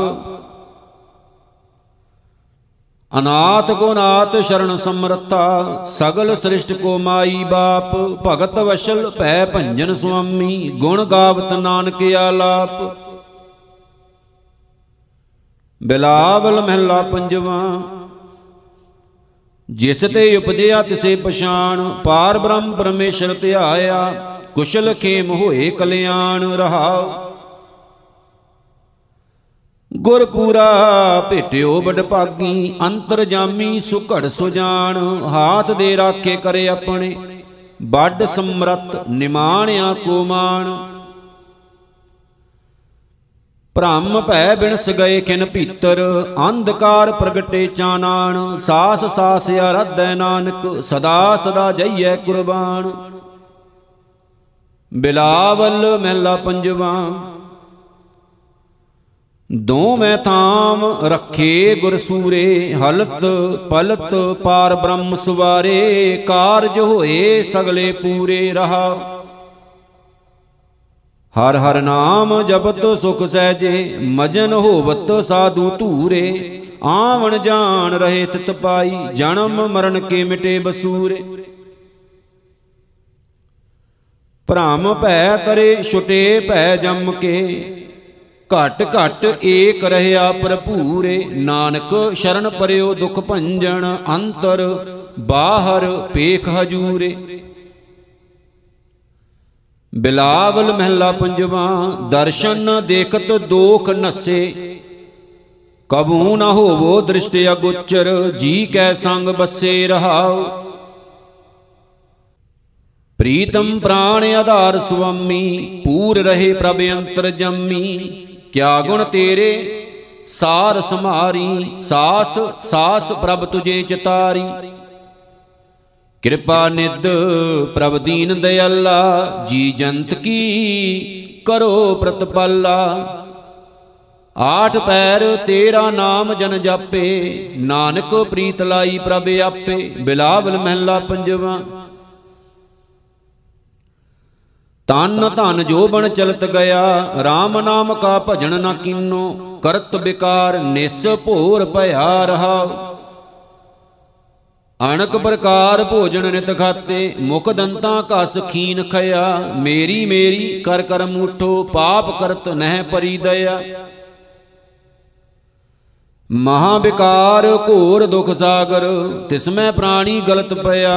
ਅਨਾਥ ਕੋ ਨਾਥ ਸ਼ਰਨ ਸਮਰੱਥਾ। ਸਗਲ ਸ੍ਰਿਸ਼ਟ ਕੋ ਮਾਈ ਬਾਪ, ਭਗਤ ਵਸ਼ਲ ਭੈ ਭੰਜਨ ਸੁਆਮੀ। ਗੁਣ ਗਾਵਤ ਨਾਨਕ ਆਲਾਪ। ਬਿਲਾਵਲ ਮਹਿਲਾ ਪੰਜਵਾ। ਜਿਸ ਤੇ ਉਪਜਿਆ ਤਿਸੇ ਪਛਾਣ, ਪਾਰ ਬ੍ਰਹਮ ਪਰਮੇਸ਼ਰ ਧਿਆਇਆ। ਕੁਸ਼ਲ ਖੇਮ ਹੋਏ ਕਲਿਆਣ ਰਹਾਉ, ਗੁਰ ਪੂਰਾ ਭੇਟਿਓ ਵਡ ਭਾਗੀ। ਅੰਤਰ ਜਾਮੀ ਸੁਘੜ ਸੁਜਾਨ, ਹਾਥ ਦੇ ਰਾਖੇ ਕਰੇ ਆਪਣੇ। ਵੱਡ ਸਮਰੱਥ ਨਿਮਾਣਿਆ ਕੋ ਮਾਣ, ਭ੍ਰਮ ਭੈ ਬਿਨਸ ਗਏ ਖਿਨ ਭੀਤਰ। ਅੰਧਕਾਰ ਪ੍ਰਗਟੇ ਚਾਨਣ, ਸਾਸ ਸਾਸ ਆਰਾਧੈ ਨਾਨਕ। ਸਦਾ ਸਦਾ ਜਈਐ ਕੁਰਬਾਨ। ਬਿਲਾਵਲ ਮਹਿਲਾ ਪੰਜਵਾ। ਦੋਵੇਂ ਥਾਮ ਰੱਖੇ ਗੁਰ ਸੂਰੇ, ਹਲਤ ਪਲਤ ਪਾਰ ਬ੍ਰਹਮ ਸੁਵਾਰੇ। ਕਾਰਜ ਹੋਏ ਸਗਲੇ ਪੂਰੇ ਰਹਾ, ਹਰ ਹਰ ਨਾਮ ਜਪਤ ਸੁਖ ਸਹਿਜੇ। ਮਜਨ ਹੋਵਤ ਸਾਧੂ ਧੂਰੇ, ਆਵਣ ਜਾਣ ਰਹੇ ਤਿਤ ਪਾਈ। ਜਨਮ ਮਰਨ ਕੇ ਮਿਟੇ ਬਸੂਰੇ, ਭ੍ਰਮ ਭੈ ਕਰੇ ਛੁਟੇ ਭੈ ਜੰਮ ਕੇ। ਘਟ ਘਟ ਏਕ ਰਹਿਆ ਭਰਪੂਰੇ, ਨਾਨਕ ਸ਼ਰਨ ਪਰਿਓ ਦੁਖ ਭੰਜਨ। ਅੰਤਰ ਬਾਹਰ ਪੇਖ ਹਜੂਰੇ। ਬਿਲਾਵਲ ਮਹਿਲਾ ਪੰਜਵਾ। ਦਰਸ਼ਨ ਦੇਖਤ ਦੋਖ ਨਸੇ, ਕਬੂ ਨਾ ਹੋਵੋ ਦ੍ਰਿਸ਼ਟ ਅਗੋਚਰ। ਜੀ ਕੈ ਸੰਗ ਬਸੇ ਰਹਾਉ, ਪ੍ਰੀਤਮ ਪ੍ਰਾਣ ਆਧਾਰ ਸੁਆਮੀ। ਪੂਰ ਰਹੇ ਪ੍ਰਭ ਅੰਤਰ ਜੰਮੀ, ਕਿਆ ਗੁਣ ਤੇਰੇ ਸਾਰ ਸਮਾਰੀ। ਸਾਸ ਸਾਸ ਪ੍ਰਭ ਤੁਝੇ ਚਿਤਾਰੀ, ਕਿਰਪਾ ਨਿਧ ਪ੍ਰਭ ਦੀਨ ਦਿਆਲਾ। ਜੀ ਜੰਤ ਕੀ ਕਰੋ ਪ੍ਰਤਪਾਲਾ, ਆਠ ਪੈਰ ਤੇਰਾ ਨਾਮ ਜਨ ਜਾਪੇ। ਨਾਨਕ ਪ੍ਰੀਤ ਲਾਈ ਪ੍ਰਭ ਆਪੇ। ਬਿਲਾਵਲ ਮਹਿਲਾ ਪੰਜਵਾ। ਤਨ ਧਨ ਜੋਬਨ ਚਲਤ ਗਿਆ, RAM ਨਾਮ ਕਾ ਭਜਨ ਨਾ ਕੀਨੋ। ਕਰਤ ਵਿਕਾਰ ਨਿਸ ਭੋਰ ਭਇਆ ਰਹਾ, ਅਣਕ ਪ੍ਰਕਾਰ ਭੋਜਨ ਨਿਤ ਖਾਤੇ। ਮੁਖ ਦੰਤਾਂ ਕਸ ਖੀਨ ਖਇਆ, ਮੇਰੀ ਮੇਰੀ ਕਰ ਕਰ ਮੂਠੋ। ਪਾਪ ਕਰਤ ਨਹਿ ਪਰੀ ਦਇਆ, ਮਹਾ ਵਿਕਾਰ ਘੋਰ ਦੁਖ ਸਾਗਰ। ਤਿਸਮੈ ਪ੍ਰਾਣੀ ਗਲਤ ਪਿਆ,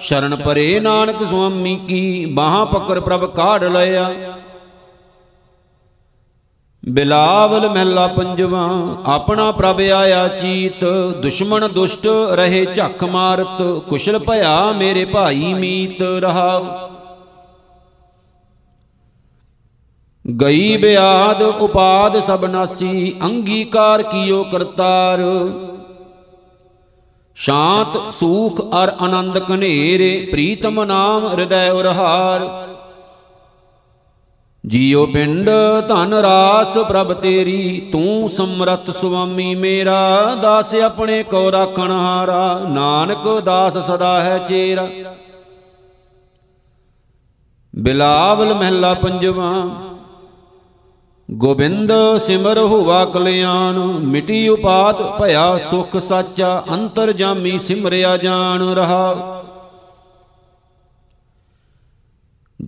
ਸ਼ਰਨ ਪਰੇ ਨਾਨਕ ਸੁਆਮੀ ਕੀ। ਬਾਹਾਂ ਪਕੜ ਪ੍ਰਭ ਕਾਢ ਲਿਆ। ਬਿਲਾਵਲ ਮਹਿਲਾ ਪੰਜਵਾ। ਆਪਣਾ ਪ੍ਰਭ ਆਇਆ ਚੀਤ, ਦੁਸ਼ਮਣ ਦੁਸ਼ਟ ਰਹੇ ਝੱਖ ਮਾਰਤ। ਕੁਸ਼ਲ ਭਇਆ ਮੇਰੇ ਭਾਈ ਮੀਤ ਰਹਾਉ, ਗਈ ਬਿਆਦ ਉਪਾਦ ਸਭ ਨਾਸੀ। ਅੰਗੀਕਾਰ ਕੀਓ ਕਰਤਾਰ, ਸ਼ਾਂਤ ਸੂਖ ਅਰ ਆਨੰਦ ਘਨੇਰੇ। ਪ੍ਰੀਤਮ ਨਾਮ ਹਿਰਦੈ ਉਰਹਾਰ, ਜੀਉ ਪਿੰਡ ਧਨ ਰਾਸ ਪ੍ਰਭ ਤੇਰੀ। ਤੂੰ ਸਮਰੱਥ ਸੁਆਮੀ ਮੇਰਾ, ਦਾਸ ਆਪਣੇ ਕੋ ਰਾਖਣ ਹਾਰਾ। ਨਾਨਕ ਦਾਸ ਸਦਾ ਹੈ ਚੇਰਾ। ਬਿਲਾਵਲ ਮਹਿਲਾ ਪੰਜਵਾ। ਗੋਬਿੰਦ ਸਿਮਰ ਹੋਵਾ ਕਲਿਆਣ, ਮਿਟੀ ਉਪਾਦ ਭਇਆ ਸੁਖ ਸਾਚਾ। ਅੰਤਰ ਜਾਮੀ ਸਿਮਰਿਆ ਜਾਣ ਰਹਾ,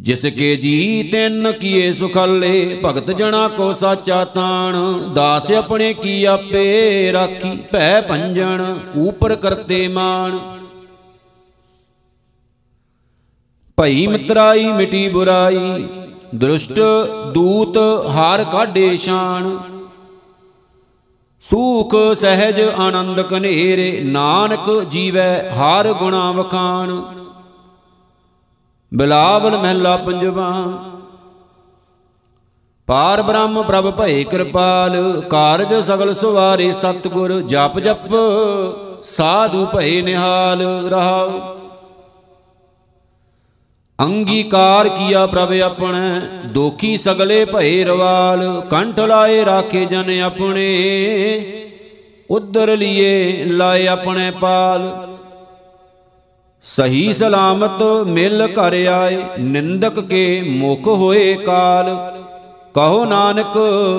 ਜਿਸ ਕੇ ਜੀ ਤਿੰਨ ਕੀਏ ਸੁਖਾਲੇ। ਭਗਤ ਜਣਾ ਕੋ ਸਾਚਾ ਤਾਣ, ਦਾਸ ਆਪਣੇ ਕੀ ਆਪੇ ਰਾਖੀ। ਭੈ ਭੰਜਨ ਉਪਰ ਕਰਤੇ ਮਾਣ, ਭਈ ਮਿਤਰਾਈ ਮਿਟੀ ਬੁਰਾਈ। ਦੁਸ਼ਟ ਦੂਤ ਹਾਰ ਕਾਢੇ ਸ਼ਾਨ, ਸੂਖ ਸਹਿਜ ਆਨੰਦ ਘਨੇਰੇ। ਨਾਨਕ ਜੀਵੈ ਹਾਰ ਗੁਣਾ ਵਖਾਣ। ਬਿਲਾਵਲ ਮਹਿਲਾ ਪੰਜਵਾ। ਪਾਰ ਬ੍ਰਹਮ ਪ੍ਰਭ ਭਏ ਕਿਰਪਾਲ, ਕਾਰਜ ਸਗਲ ਸੁਵਾਰੇ ਸਤਿਗੁਰ ਜਪ ਜਪ ਸਾਧੂ ਭਏ ਨਿਹਾਲ ਰਹਾਉ। ਅੰਗੀਕਾਰ ਕੀਆ ਪ੍ਰਭ ਆਪਣੇ, ਦੋਖੀ ਸਗਲੇ ਭਏ ਰਵਾਲ, ਕੰਠ ਲਾਏ ਰਾਖੇ ਜਨ ਆਪਣੇ, ਉਧਰ ਲੀਏ ਲਾਏ ਆਪਣੇ ਪਾਲ। ਸਹੀ ਸਲਾਮਤ ਮਿਲ ਘਰ ਆਏ, ਨਿੰਦਕ ਕੇ ਮੁਖ ਹੋਏ ਕਾਲ, ਕਹੋ ਨਾਨਕ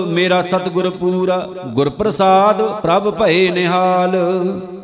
ਮੇਰਾ ਸਤਿਗੁਰ ਪੂਰਾ, ਗੁਰ ਪ੍ਰਸਾਦ ਪ੍ਰਭ ਭਏ ਨਿਹਾਲ।